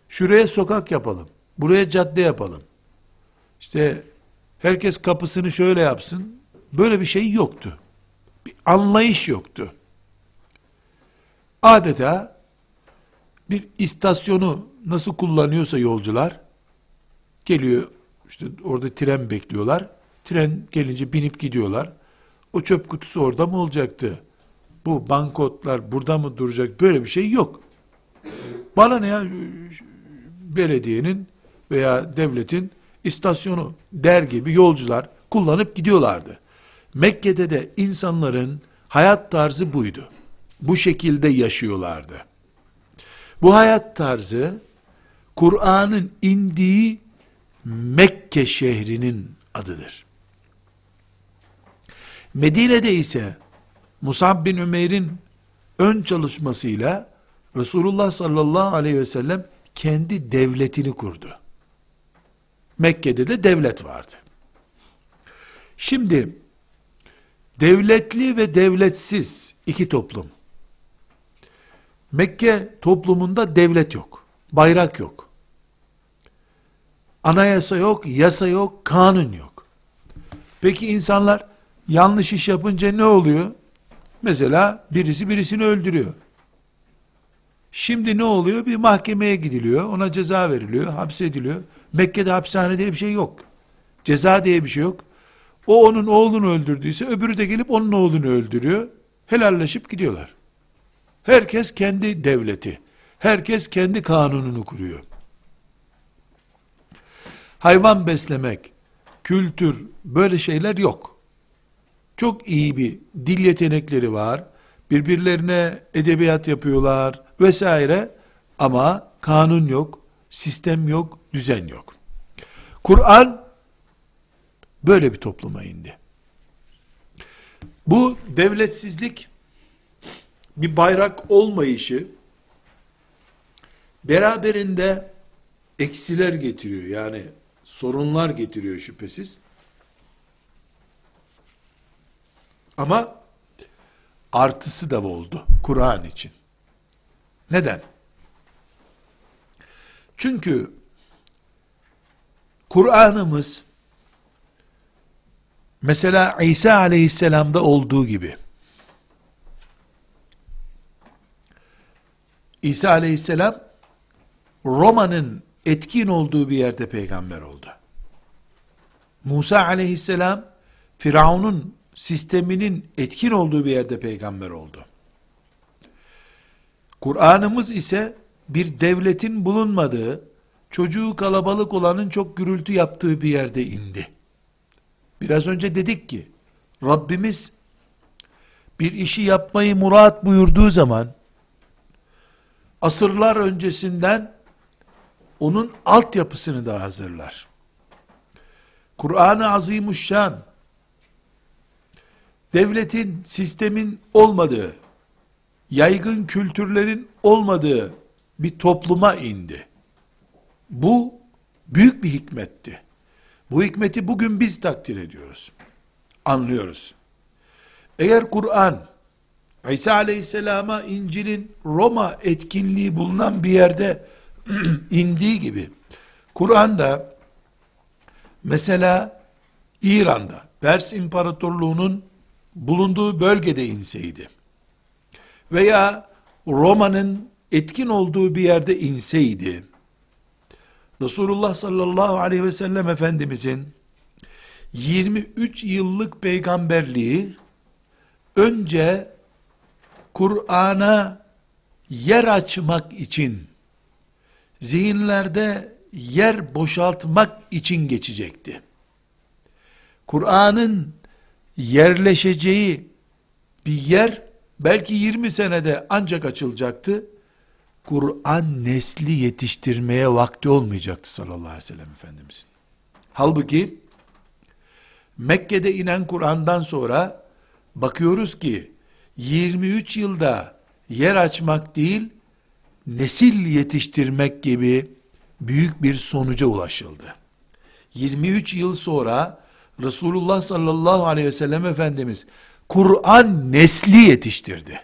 Şuraya sokak yapalım, buraya cadde yapalım. İşte herkes kapısını şöyle yapsın, böyle bir şey yoktu. Bir anlayış yoktu. Adeta bir istasyonu nasıl kullanıyorsa yolcular, geliyor, işte orada tren bekliyorlar, tren gelince binip gidiyorlar. O çöp kutusu orada mı olacaktı? Bu bankotlar burada mı duracak? Böyle bir şey yok. Bana ne ya, belediyenin veya devletin istasyonu der gibi yolcular kullanıp gidiyorlardı. Mekke'de de insanların hayat tarzı buydu. Bu şekilde yaşıyorlardı. Bu hayat tarzı Kur'an'ın indiği Mekke şehrinin adıdır. Medine'de ise Musab bin Ümeyr'in ön çalışmasıyla Resulullah sallallahu aleyhi ve sellem kendi devletini kurdu. Mekke'de de devlet vardı. Şimdi devletli ve devletsiz iki toplum. Mekke toplumunda devlet yok, bayrak yok, anayasa yok, yasa yok, kanun yok. Peki insanlar yanlış iş yapınca ne oluyor? Mesela birisi birisini öldürüyor. Şimdi ne oluyor? Bir mahkemeye gidiliyor, ona ceza veriliyor, hapsediliyor. Mekke'de hapishane diye bir şey yok. Ceza diye bir şey yok. O onun oğlunu öldürdüyse öbürü de gelip onun oğlunu öldürüyor. Helalleşip gidiyorlar. Herkes kendi devleti, herkes kendi kanununu kuruyor. Hayvan beslemek, kültür, böyle şeyler yok. Çok iyi bir dil yetenekleri var, birbirlerine edebiyat yapıyorlar vesaire, ama kanun yok, sistem yok, düzen yok. Kur'an böyle bir topluma indi. Bu devletsizlik, bir bayrak olmayışı beraberinde eksiler getiriyor, yani sorunlar getiriyor şüphesiz. Ama artısı da oldu Kur'an için. Neden? Çünkü Kur'an'ımız mesela İsa aleyhisselam'da olduğu gibi, İsa aleyhisselam Roma'nın etkin olduğu bir yerde peygamber oldu. Musa aleyhisselam Firavun'un sisteminin etkin olduğu bir yerde peygamber oldu. Kur'an'ımız ise bir devletin bulunmadığı, çocuğu kalabalık olanın çok gürültü yaptığı bir yerde indi. Biraz önce dedik ki, Rabbimiz bir işi yapmayı murat buyurduğu zaman, asırlar öncesinden onun altyapısını da hazırlar. Kur'an-ı Azimuşşan, devletin, sistemin olmadığı, yaygın kültürlerin olmadığı bir topluma indi. Bu büyük bir hikmetti. Bu hikmeti bugün biz takdir ediyoruz, anlıyoruz. Eğer Kur'an, İsa aleyhisselama İncil'in Roma etkinliği bulunan bir yerde indiği gibi, Kur'an'da mesela İran'da, Pers İmparatorluğu'nun bulunduğu bölgede inseydi veya Roma'nın etkin olduğu bir yerde inseydi, Resulullah sallallahu aleyhi ve sellem Efendimizin 23 yıllık peygamberliği önce Kur'an'a yer açmak için, zihinlerde yer boşaltmak için geçecekti. Kur'an'ın yerleşeceği bir yer belki 20 senede ancak açılacaktı. Kur'an nesli yetiştirmeye vakti olmayacaktı sallallahu aleyhi ve sellem Efendimizin. Halbuki Mekke'de inen Kur'an'dan sonra bakıyoruz ki 23 yılda yer açmak değil, nesil yetiştirmek gibi büyük bir sonuca ulaşıldı. 23 yıl sonra Resulullah sallallahu aleyhi ve sellem Efendimiz Kur'an nesli yetiştirdi.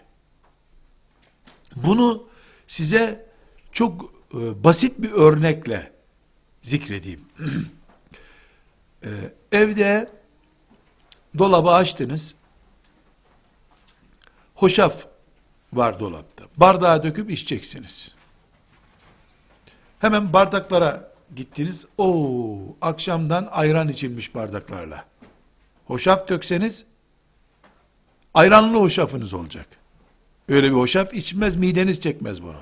Bunu size çok basit bir örnekle zikredeyim. Evde dolabı açtınız. Hoşaf var dolapta. Bardağa döküp içeceksiniz. Hemen bardaklara gittiniz. Oo, akşamdan ayran içilmiş bardaklarla. Hoşaf dökseniz ayranlı hoşafınız olacak. Öyle bir hoşaf içmez, mideniz çekmez bunu.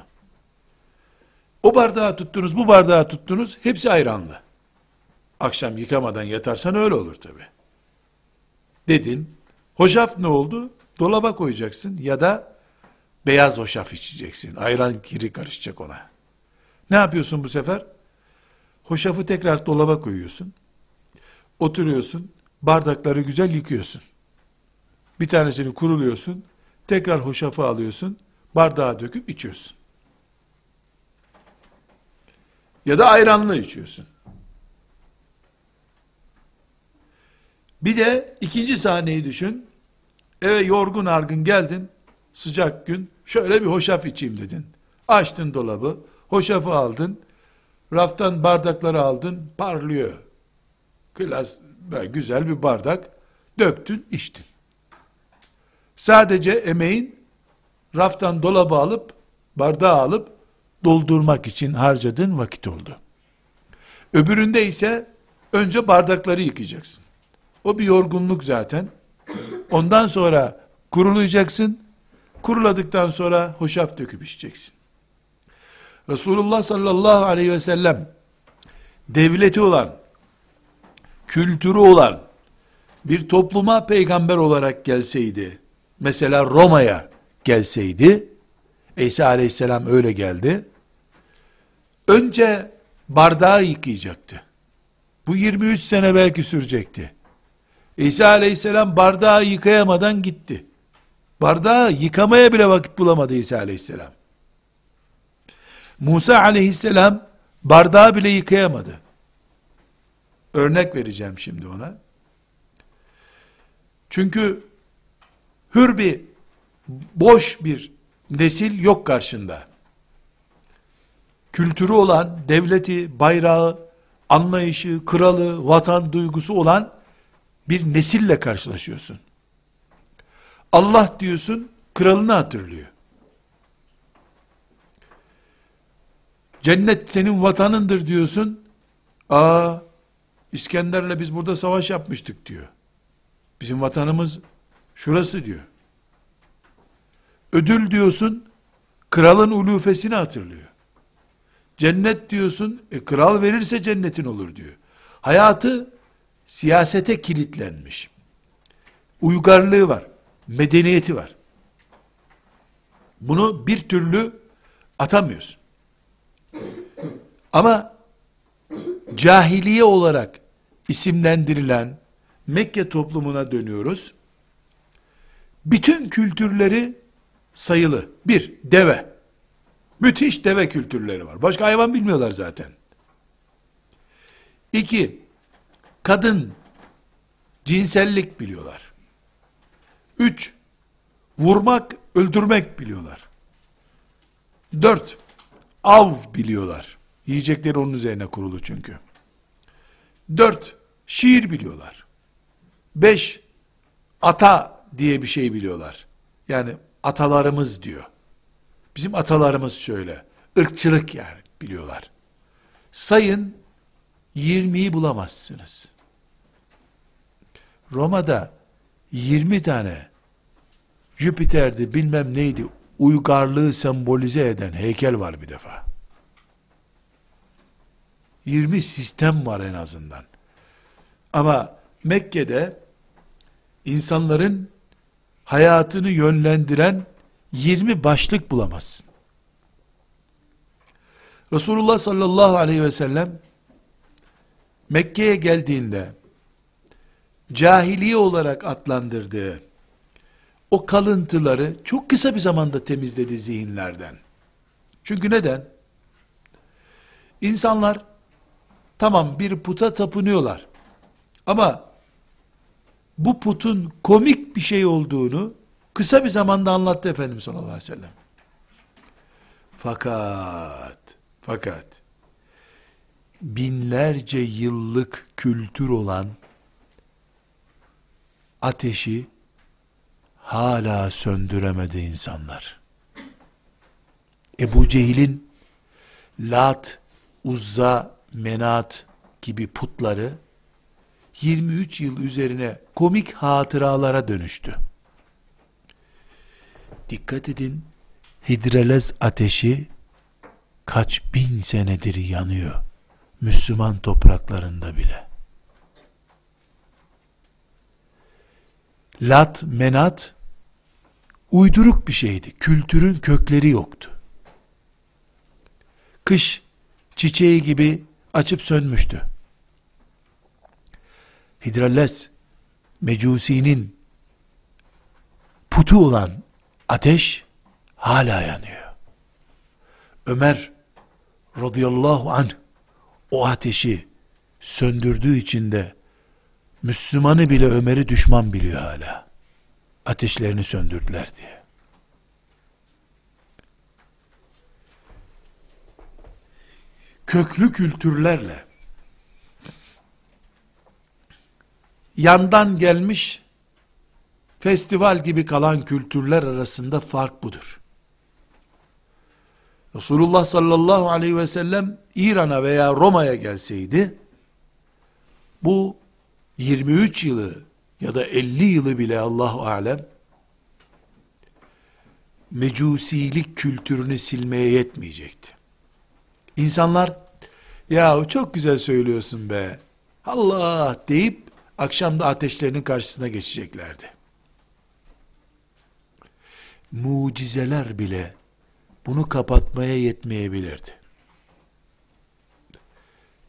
O bardağı tuttunuz, bu bardağı tuttunuz, hepsi ayranlı. Akşam yıkamadan yatarsan öyle olur tabi. Dedin, hoşaf ne oldu? Dolaba koyacaksın ya da beyaz hoşaf içeceksin. Ayran kiri karışacak ona. Ne yapıyorsun bu sefer? Hoşafı tekrar dolaba koyuyorsun. Oturuyorsun, bardakları güzel yıkıyorsun. Bir tanesini kuruluyorsun, tekrar hoşafı alıyorsun, bardağa döküp içiyorsun. Ya da ayranla içiyorsun. Bir de ikinci sahneyi düşün. Eve yorgun argın geldin, sıcak gün, şöyle bir hoşaf içeyim dedin. Açtın dolabı, hoşafı aldın, raftan bardakları aldın, parlıyor. Klas, güzel bir bardak, döktün, içtin. Sadece emeğin, raftan dolabı alıp, bardağı alıp, doldurmak için harcadığın vakit oldu. Öbüründe ise, önce bardakları yıkayacaksın. O bir yorgunluk zaten. Ondan sonra kurulayacaksın. Kuruladıktan sonra hoşaf döküp içeceksin. Resulullah sallallahu aleyhi ve sellem devleti olan, kültürü olan bir topluma peygamber olarak gelseydi, mesela Roma'ya gelseydi, İsa aleyhisselam öyle geldi, önce bardağı yıkayacaktı. Bu 23 sene belki sürecekti. İsa aleyhisselam bardağı yıkayamadan gitti. Bardağı yıkamaya bile vakit bulamadı İsa aleyhisselam. Musa aleyhisselam bardağı bile yıkayamadı. Örnek vereceğim şimdi ona. Çünkü hür bir, boş bir nesil yok karşında. Kültürü olan, devleti, bayrağı, anlayışı, kralı, vatan duygusu olan bir nesille karşılaşıyorsun. Allah diyorsun, kralını hatırlıyor. Cennet senin vatanındır diyorsun. Aa, İskender'le biz burada savaş yapmıştık diyor. Bizim vatanımız şurası diyor. Ödül diyorsun, kralın ulufesini hatırlıyor. Cennet diyorsun, kral verirse cennetin olur diyor. Hayatı siyasete kilitlenmiş. Uygarlığı var, medeniyeti var. Bunu bir türlü atamıyorsun. Ama cahiliye olarak isimlendirilen Mekke toplumuna dönüyoruz. Bütün kültürleri sayılı. Bir, deve. Müthiş deve kültürleri var. Başka hayvan bilmiyorlar zaten. İki, kadın, cinsellik biliyorlar. Üç, vurmak, öldürmek biliyorlar. Dört, av biliyorlar. Yiyecekleri onun üzerine kurulu çünkü. Dört, şiir biliyorlar. Beş, ata diye bir şey biliyorlar. Yani atalarımız diyor. Bizim atalarımız şöyle. Irkçılık yani biliyorlar. Sayın 20'yi bulamazsınız. Roma'da 20 tane Jüpiter'di bilmem neydi uygarlığı sembolize eden heykel var bir defa. 20 sistem var en azından. Ama Mekke'de insanların hayatını yönlendiren 20 başlık bulamazsın. Resulullah sallallahu aleyhi ve sellem Mekke'ye geldiğinde cahiliye olarak adlandırdığı o kalıntıları çok kısa bir zamanda temizledi zihinlerden. Çünkü neden? İnsanlar tamam bir puta tapınıyorlar. Ama bu putun komik bir şey olduğunu kısa bir zamanda anlattı Efendimiz sallallahu aleyhi ve sellem. Fakat binlerce yıllık kültür olan ateşi hala söndüremedi insanlar. Ebu Cehil'in Lat, Uzza, Menat gibi putları 23 yıl üzerine komik hatıralara dönüştü. Dikkat edin, Hıdırellez ateşi kaç bin senedir yanıyor Müslüman topraklarında bile. Lat, Menat uyduruk bir şeydi. Kültürün kökleri yoktu. Kış çiçeği gibi açıp sönmüştü. Hıdırellez, mecusinin putu olan ateş hala yanıyor. Ömer radıyallahu anh o ateşi söndürdüğü için de Müslümanı bile Ömer'i düşman biliyor hala. Ateşlerini söndürdüler diye. Köklü kültürlerle yandan gelmiş festival gibi kalan kültürler arasında fark budur. Resulullah sallallahu aleyhi ve sellem İran'a veya Roma'ya gelseydi bu 23 yılı ya da 50 yılı bile Allahu alem mecusilik kültürünü silmeye yetmeyecekti. İnsanlar yahu çok güzel söylüyorsun be Allah deyip akşam da ateşlerinin karşısına geçeceklerdi. Mucizeler bile bunu kapatmaya yetmeyebilirdi.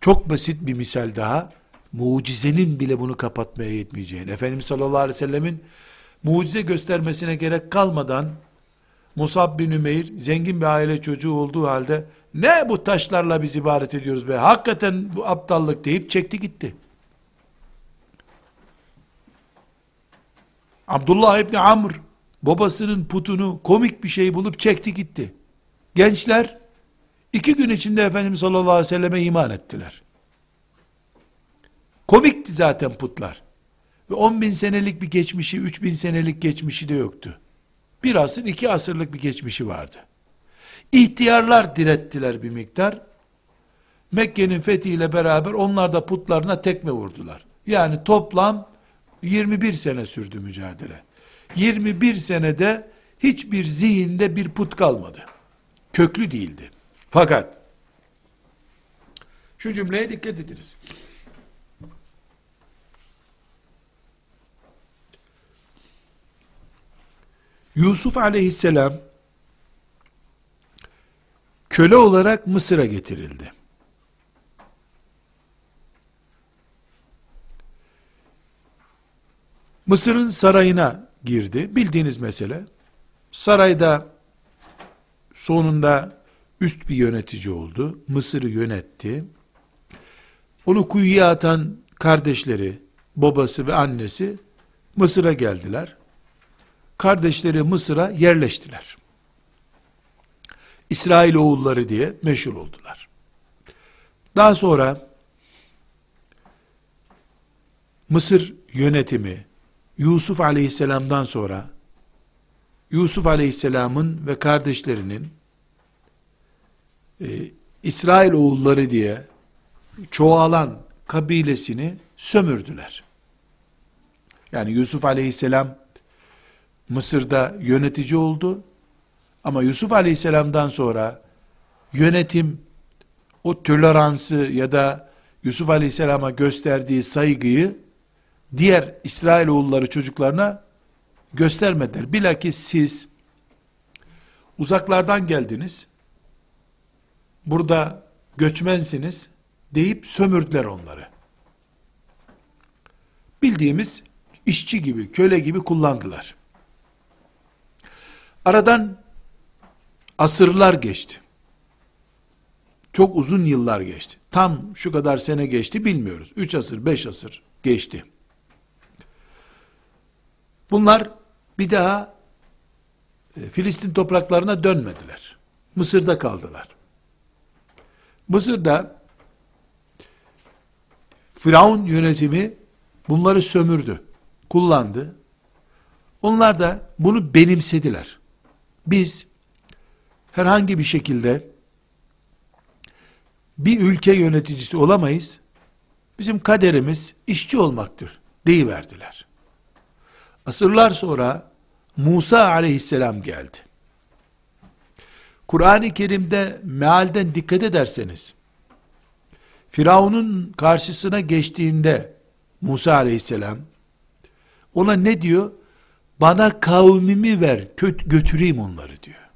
Çok basit bir misal daha, mucizenin bile bunu kapatmaya yetmeyeceğini, Efendimiz sallallahu aleyhi ve sellemin mucize göstermesine gerek kalmadan, Musab bin Ümeyr, zengin bir aile çocuğu olduğu halde, ne bu taşlarla biz ibaret ediyoruz be, hakikaten bu aptallık deyip çekti gitti. Abdullah İbni Amr, babasının putunu komik bir şey bulup çekti gitti. Gençler, 2 gün içinde Efendimiz sallallahu aleyhi ve selleme iman ettiler. Komikti zaten putlar. Ve 10.000 senelik bir geçmişi, 3.000 senelik geçmişi de yoktu. 1 asır, 2 asırlık bir geçmişi vardı. İhtiyarlar direttiler bir miktar. Mekke'nin fethiyle beraber onlar da putlarına tekme vurdular. Yani toplam 21 sene sürdü mücadele. 21 senede hiçbir zihinde bir put kalmadı. Köklü değildi. Fakat şu cümleye dikkat ediniz. Yusuf aleyhisselam köle olarak Mısır'a getirildi. Mısır'ın sarayına girdi. Bildiğiniz mesele. Sarayda sonunda üst bir yönetici oldu. Mısır'ı yönetti. Onu kuyuya atan kardeşleri, babası ve annesi Mısır'a geldiler. Kardeşleri Mısır'a yerleştiler. İsrail oğulları diye meşhur oldular. Daha sonra Mısır yönetimi Yusuf aleyhisselamdan sonra Yusuf aleyhisselamın ve kardeşlerinin İsrail oğulları diye çoğalan kabilesini sömürdüler. Yani Yusuf aleyhisselam Mısır'da yönetici oldu ama Yusuf aleyhisselamdan sonra yönetim o toleransı ya da Yusuf aleyhisselama gösterdiği saygıyı diğer İsrailoğulları çocuklarına göstermediler. Bilakis siz uzaklardan geldiniz, burada göçmensiniz deyip sömürdüler onları. Bildiğimiz işçi gibi, köle gibi kullandılar. Aradan asırlar geçti. Çok uzun yıllar geçti. Tam şu kadar sene geçti bilmiyoruz. 3 asır, 5 asır geçti. Bunlar bir daha Filistin topraklarına dönmediler. Mısır'da kaldılar. Mısır'da Firavun yönetimi bunları sömürdü, kullandı. Onlar da bunu benimsediler. Biz herhangi bir şekilde bir ülke yöneticisi olamayız. Bizim kaderimiz işçi olmaktır deyiverdiler. Asırlar sonra Musa aleyhisselam geldi. Kur'an-ı Kerim'de mealden dikkat ederseniz, Firavun'un karşısına geçtiğinde Musa aleyhisselam ona ne diyor? Bana kavmimi ver, götüreyim onları diyor.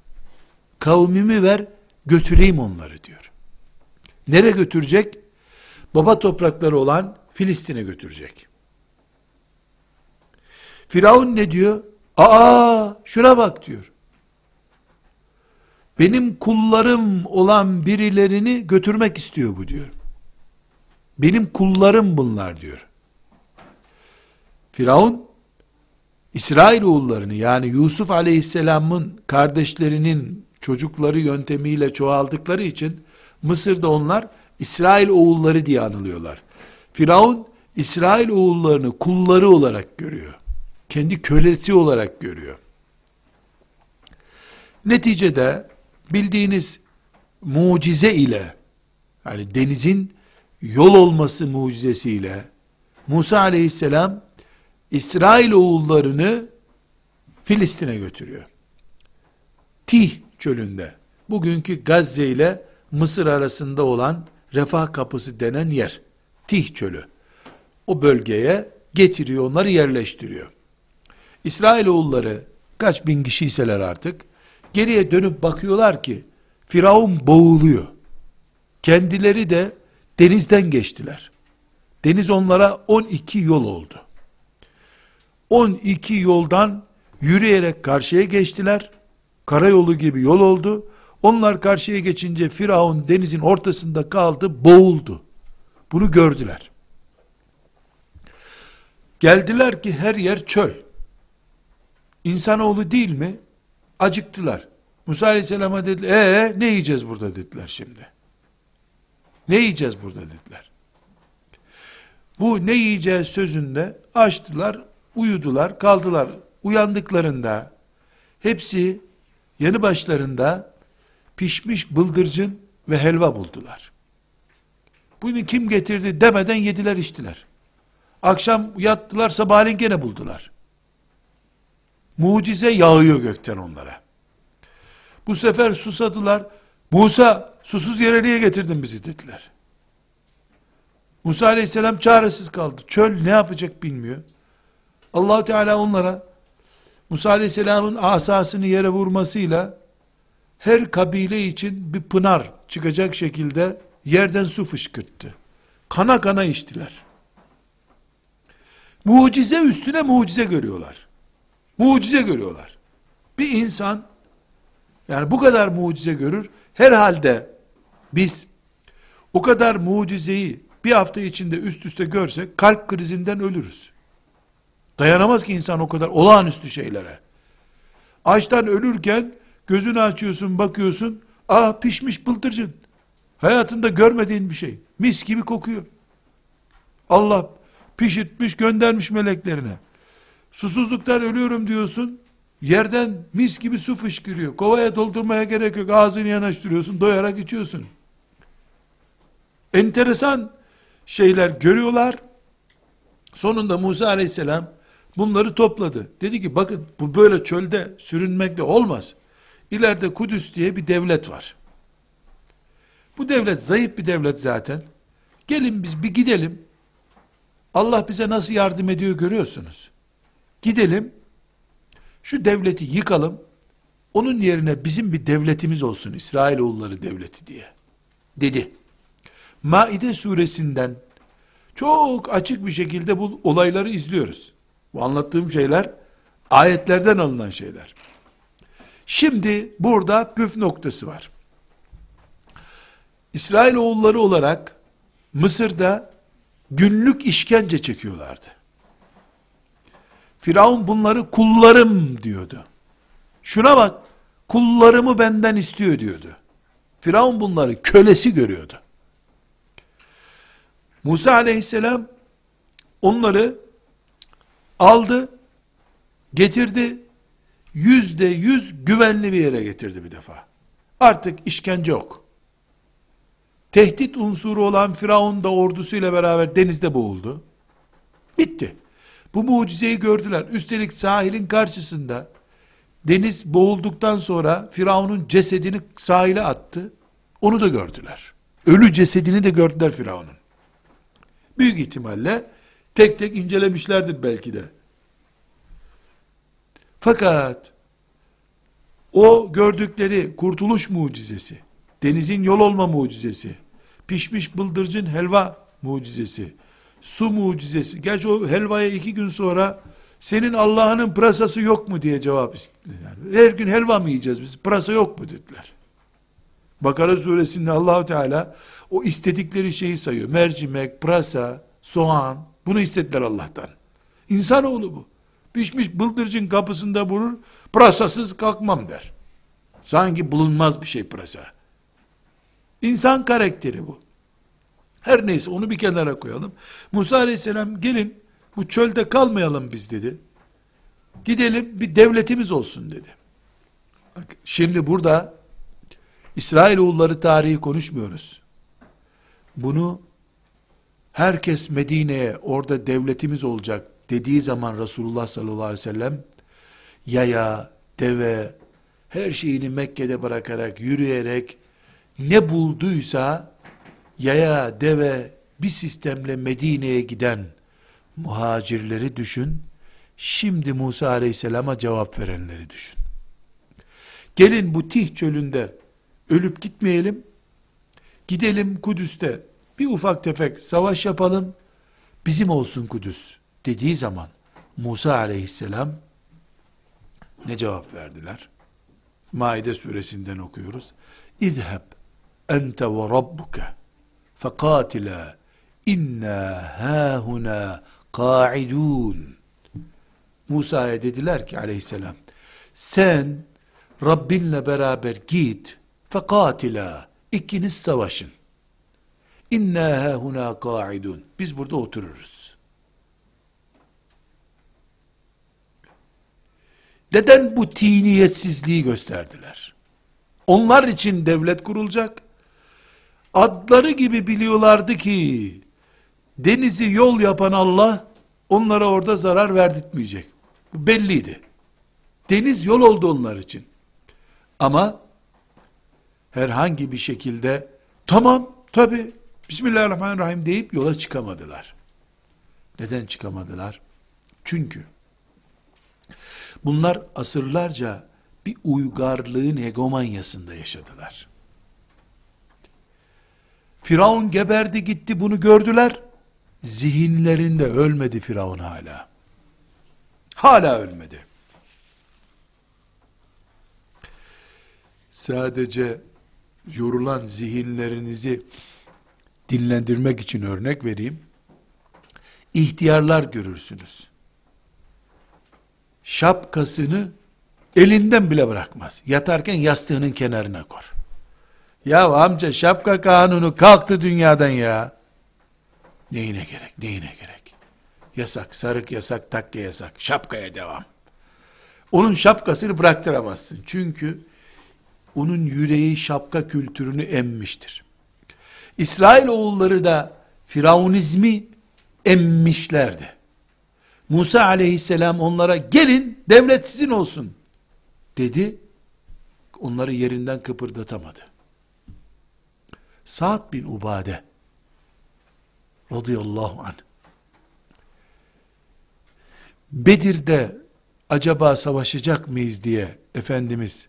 Kavmimi ver, götüreyim onları diyor. Nereye götürecek? Baba toprakları olan Filistin'e götürecek. Firavun ne diyor? Aa, şuna bak diyor. Benim kullarım olan birilerini götürmek istiyor bu diyor. Benim kullarım bunlar diyor. Firavun, İsrail oğullarını yani Yusuf aleyhisselamın kardeşlerinin çocukları yöntemiyle çoğaldıkları için Mısır'da onlar İsrail oğulları diye anılıyorlar. Firavun, İsrail oğullarını kulları olarak görüyor. Kendi kölesi olarak görüyor. Neticede bildiğiniz mucize ile, yani denizin yol olması mucizesiyle Musa aleyhisselam İsrail oğullarını Filistin'e götürüyor. Tih çölünde, bugünkü Gazze ile Mısır arasında olan Refah kapısı denen yer, Tih çölü. O bölgeye getiriyor, onları yerleştiriyor. İsrailoğulları kaç bin kişiyseler artık, geriye dönüp bakıyorlar ki Firavun boğuluyor. Kendileri de denizden geçtiler. Deniz onlara 12 yol oldu. 12 yoldan yürüyerek karşıya geçtiler. Karayolu gibi yol oldu. Onlar karşıya geçince Firavun denizin ortasında kaldı, boğuldu. Bunu gördüler. Geldiler ki her yer çöl. İnsanoğlu değil mi? Acıktılar. Musa aleyhisselama dediler, ne yiyeceğiz burada dediler şimdi. Ne yiyeceğiz burada dediler. Bu ne yiyeceğiz sözünde açtılar, uyudular, kaldılar. Uyandıklarında hepsi yanı başlarında pişmiş bıldırcın ve helva buldular. Bunu kim getirdi demeden yediler, içtiler. Akşam yattılar, sabahleyin gene buldular. Mucize yağıyor gökten onlara. Bu sefer susadılar. Musa, susuz yere niye getirdin bizi dediler. Musa aleyhisselam çaresiz kaldı. Çöl, ne yapacak bilmiyor. Allah-u Teala onlara Musa aleyhisselamın asasını yere vurmasıyla her kabile için bir pınar çıkacak şekilde yerden su fışkırttı. Kana kana içtiler. Mucize üstüne mucize görüyorlar. Mucize görüyorlar. Bir insan, yani bu kadar mucize görür, herhalde biz o kadar mucizeyi bir hafta içinde üst üste görsek, kalp krizinden ölürüz. Dayanamaz ki insan o kadar olağanüstü şeylere. Açtan ölürken, gözünü açıyorsun, bakıyorsun, pişmiş bıldırcın. Hayatında görmediğin bir şey. Mis gibi kokuyor. Allah pişirtmiş, göndermiş meleklerine. Susuzluktan ölüyorum diyorsun, yerden mis gibi su fışkırıyor, kovaya doldurmaya gerek yok, ağzını yanaştırıyorsun, doyarak içiyorsun. Enteresan şeyler görüyorlar. Sonunda Musa aleyhisselam bunları topladı, dedi ki bakın bu böyle çölde sürünmekle olmaz, ileride Kudüs diye bir devlet var, bu devlet zayıf bir devlet zaten, gelin biz bir gidelim, Allah bize nasıl yardım ediyor görüyorsunuz. Gidelim, şu devleti yıkalım, onun yerine bizim bir devletimiz olsun, İsrail oğulları devleti diye dedi. Maide suresinden çok açık bir şekilde bu olayları izliyoruz. Bu anlattığım şeyler ayetlerden alınan şeyler. Şimdi burada püf noktası var. İsrail oğulları olarak Mısır'da günlük işkence çekiyorlardı. Firavun bunları kullarım diyordu. Şuna bak, kullarımı benden istiyor diyordu. Firavun bunları kölesi görüyordu. Musa aleyhisselam onları aldı, getirdi, %100 güvenli bir yere getirdi bir defa. Artık işkence yok. Tehdit unsuru olan Firavun da ordusuyla beraber denizde boğuldu. Bitti. Bu mucizeyi gördüler. Üstelik sahilin karşısında, deniz boğulduktan sonra Firavun'un cesedini sahile attı. Onu da gördüler. Ölü cesedini de gördüler Firavun'un. Büyük ihtimalle tek tek incelemişlerdir belki de. Fakat o gördükleri kurtuluş mucizesi, denizin yol olma mucizesi, pişmiş bıldırcın helva mucizesi, su mucizesi, gerçi o helvaya 2 gün sonra senin Allah'ının pırasası yok mu diye cevap istediler. Yani her gün helva mı yiyeceğiz biz, pırasa yok mu dediler. Bakara suresinde Allah-u Teala o istedikleri şeyi sayıyor. Mercimek, pırasa, soğan, bunu istediler Allah'tan. İnsanoğlu bu. Pişmiş bıldırcın kapısında bulur, pırasasız kalkmam der. Sanki bulunmaz bir şey pırasa. İnsan karakteri bu. Her neyse, onu bir kenara koyalım. Musa aleyhisselam, gelin bu çölde kalmayalım biz dedi. Gidelim bir devletimiz olsun dedi. Bak, şimdi burada İsrailoğulları tarihi konuşmuyoruz. Bunu herkes Medine'ye, orada devletimiz olacak dediği zaman Resulullah sallallahu aleyhi ve sellem yaya, deve, her şeyini Mekke'de bırakarak, yürüyerek ne bulduysa yaya, deve bir sistemle Medine'ye giden muhacirleri düşün. Şimdi Musa aleyhisselama cevap verenleri düşün. Gelin bu Tih çölünde ölüp gitmeyelim. Gidelim Kudüs'te bir ufak tefek savaş yapalım. Bizim olsun Kudüs dediği zaman Musa aleyhisselam ne cevap verdiler? Maide suresinden okuyoruz. İzheb ente ve rabbuke fekatila inna hâhuna kâidûn. Musa'ya dediler ki aleyhisselam, sen Rabbinle beraber git, fekatila, ikiniz savaşın. İnna hâhuna kâidûn. Biz burada otururuz. Neden bu tiniyetsizliği gösterdiler? Onlar için devlet kurulacak. Adları gibi biliyorlardı ki denizi yol yapan Allah onlara orada zarar verdirtmeyecek. Bu belliydi. Deniz yol oldu onlar için. Ama herhangi bir şekilde tamam tabi Bismillahirrahmanirrahim deyip yola çıkamadılar. Neden çıkamadılar? Çünkü bunlar asırlarca bir uygarlığın hegemonyasında yaşadılar. Firavun geberdi gitti, bunu gördüler. Zihinlerinde ölmedi Firavun hala. Hala ölmedi. Sadece yorulan zihinlerinizi dinlendirmek için örnek vereyim. İhtiyarlar görürsünüz. Şapkasını elinden bile bırakmaz. Yatarken yastığının kenarına kor. Ya amca, şapka kanunu kalktı dünyadan ya. Neyine gerek, neyine gerek? Yasak, sarık yasak, takke yasak. Şapkaya devam. Onun şapkasını bıraktıramazsın. Çünkü onun yüreği şapka kültürünü emmiştir. İsrail oğulları da Firavunizmi emmişlerdi. Musa aleyhisselam onlara gelin devlet sizin olsun dedi. Onları yerinden kıpırdatamadı. Sa'd bin Ubade radıyallahu anh Bedir'de acaba savaşacak mıyız diye Efendimiz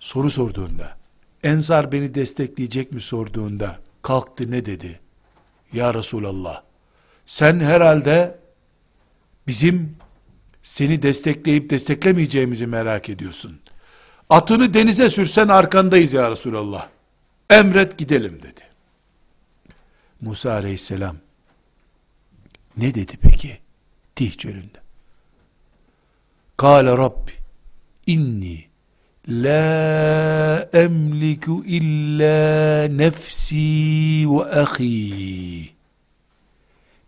soru sorduğunda, Ensar beni destekleyecek mi sorduğunda kalktı ne dedi? Ya Resulallah, sen herhalde bizim seni destekleyip desteklemeyeceğimizi merak ediyorsun. Atını denize sürsen arkandayız ya Resulallah. Emret gidelim dedi. Musa aleyhisselam ne dedi peki? Tih çölünde. Kâle Rabbi inni la emliku illa nefsi ve ahi.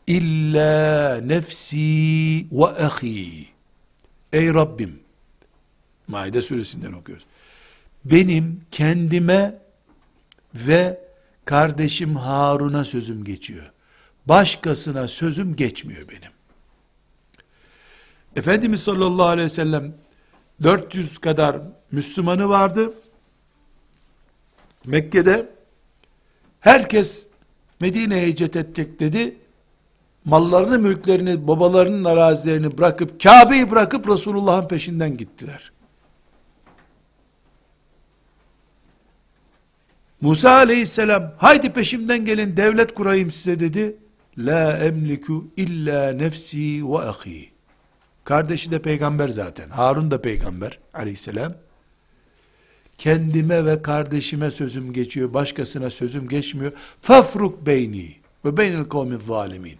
İlla nefsi ve ahi. Ey Rabbim, Maide suresinden okuyoruz. Benim kendime ve kardeşim Harun'a sözüm geçiyor. Başkasına sözüm geçmiyor benim. Efendimiz sallallahu aleyhi ve sellem 400 kadar Müslümanı vardı. Mekke'de herkes Medine'ye hicret edecek dedi. Mallarını, mülklerini, babalarının arazilerini bırakıp, Kabe'yi bırakıp Resulullah'ın peşinden gittiler. Musa aleyhisselam, haydi peşimden gelin devlet kurayım size dedi. La emliku illa nefsi ve ahi. Kardeşi de peygamber zaten. Harun da peygamber aleyhisselam. Kendime ve kardeşime sözüm geçiyor, başkasına sözüm geçmiyor. Fafruk beyni ve beynil kavmi zalimin.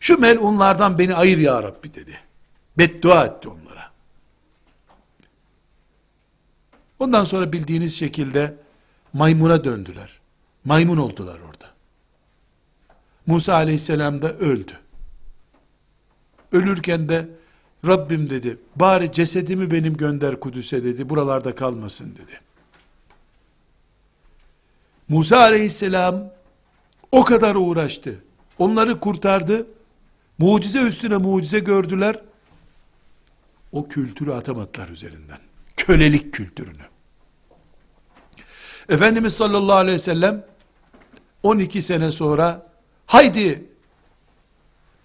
Şu melunlardan beni ayır ya Rabbi dedi. Beddua etti onlara. Ondan sonra bildiğiniz şekilde maymuna döndüler. Maymun oldular orada. Musa aleyhisselam da öldü. Ölürken de Rabbim dedi, bari cesedimi benim gönder Kudüs'e dedi, buralarda kalmasın dedi. Musa aleyhisselam o kadar uğraştı. Onları kurtardı. Mucize üstüne mucize gördüler. O kültürü atamadılar üzerinden. Kölelik kültürünü. Efendimiz sallallahu aleyhi ve sellem 12 sene sonra haydi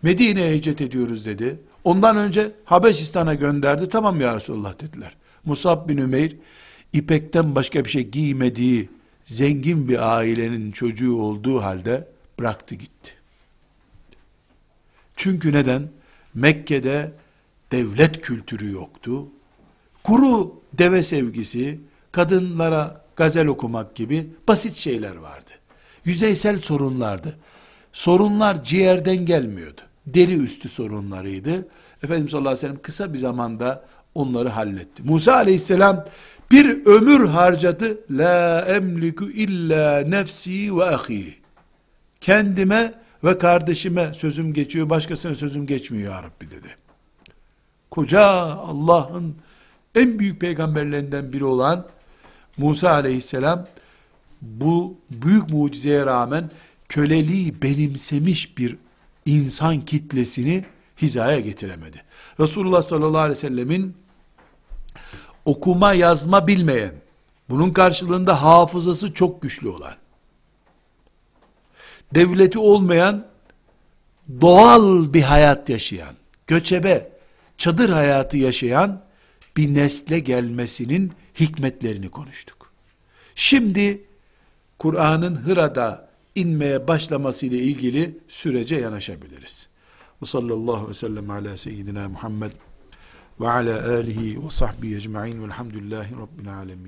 Medine'ye hicret ediyoruz dedi. Ondan önce Habeşistan'a gönderdi. Tamam ya Resulullah dediler. Musab bin Ümeyr ipekten başka bir şey giymediği zengin bir ailenin çocuğu olduğu halde bıraktı gitti. Çünkü neden? Mekke'de devlet kültürü yoktu. Kuru deve sevgisi, kadınlara gazel okumak gibi basit şeyler vardı. Yüzeysel sorunlardı. Sorunlar ciğerden gelmiyordu. Deri üstü sorunlarıydı. Efendimiz sallallahu aleyhi ve sellem kısa bir zamanda onları halletti. Musa aleyhisselam bir ömür harcadı. La emliku illa nefsi ve ahi. Kendime ve kardeşime sözüm geçiyor, başkasına sözüm geçmiyor ya Rabbi dedi. Koca Allah'ın en büyük peygamberlerinden biri olan Musa aleyhisselam bu büyük mucizeye rağmen köleliği benimsemiş bir insan kitlesini hizaya getiremedi. Resulullah sallallahu aleyhi ve sellemin okuma yazma bilmeyen, bunun karşılığında hafızası çok güçlü olan, devleti olmayan, doğal bir hayat yaşayan, göçebe, çadır hayatı yaşayan bir nesle gelmesinin hikmetlerini konuştuk. Şimdi Kur'an'ın Hıra'da inmeye başlamasıyla ilgili sürece yanaşabiliriz. Ve sallallahu aleyhi ve sellem ala seyyidina Muhammed ve ala alihi ve sahbihi ecmaîn velhamdülillahi rabbil alemin.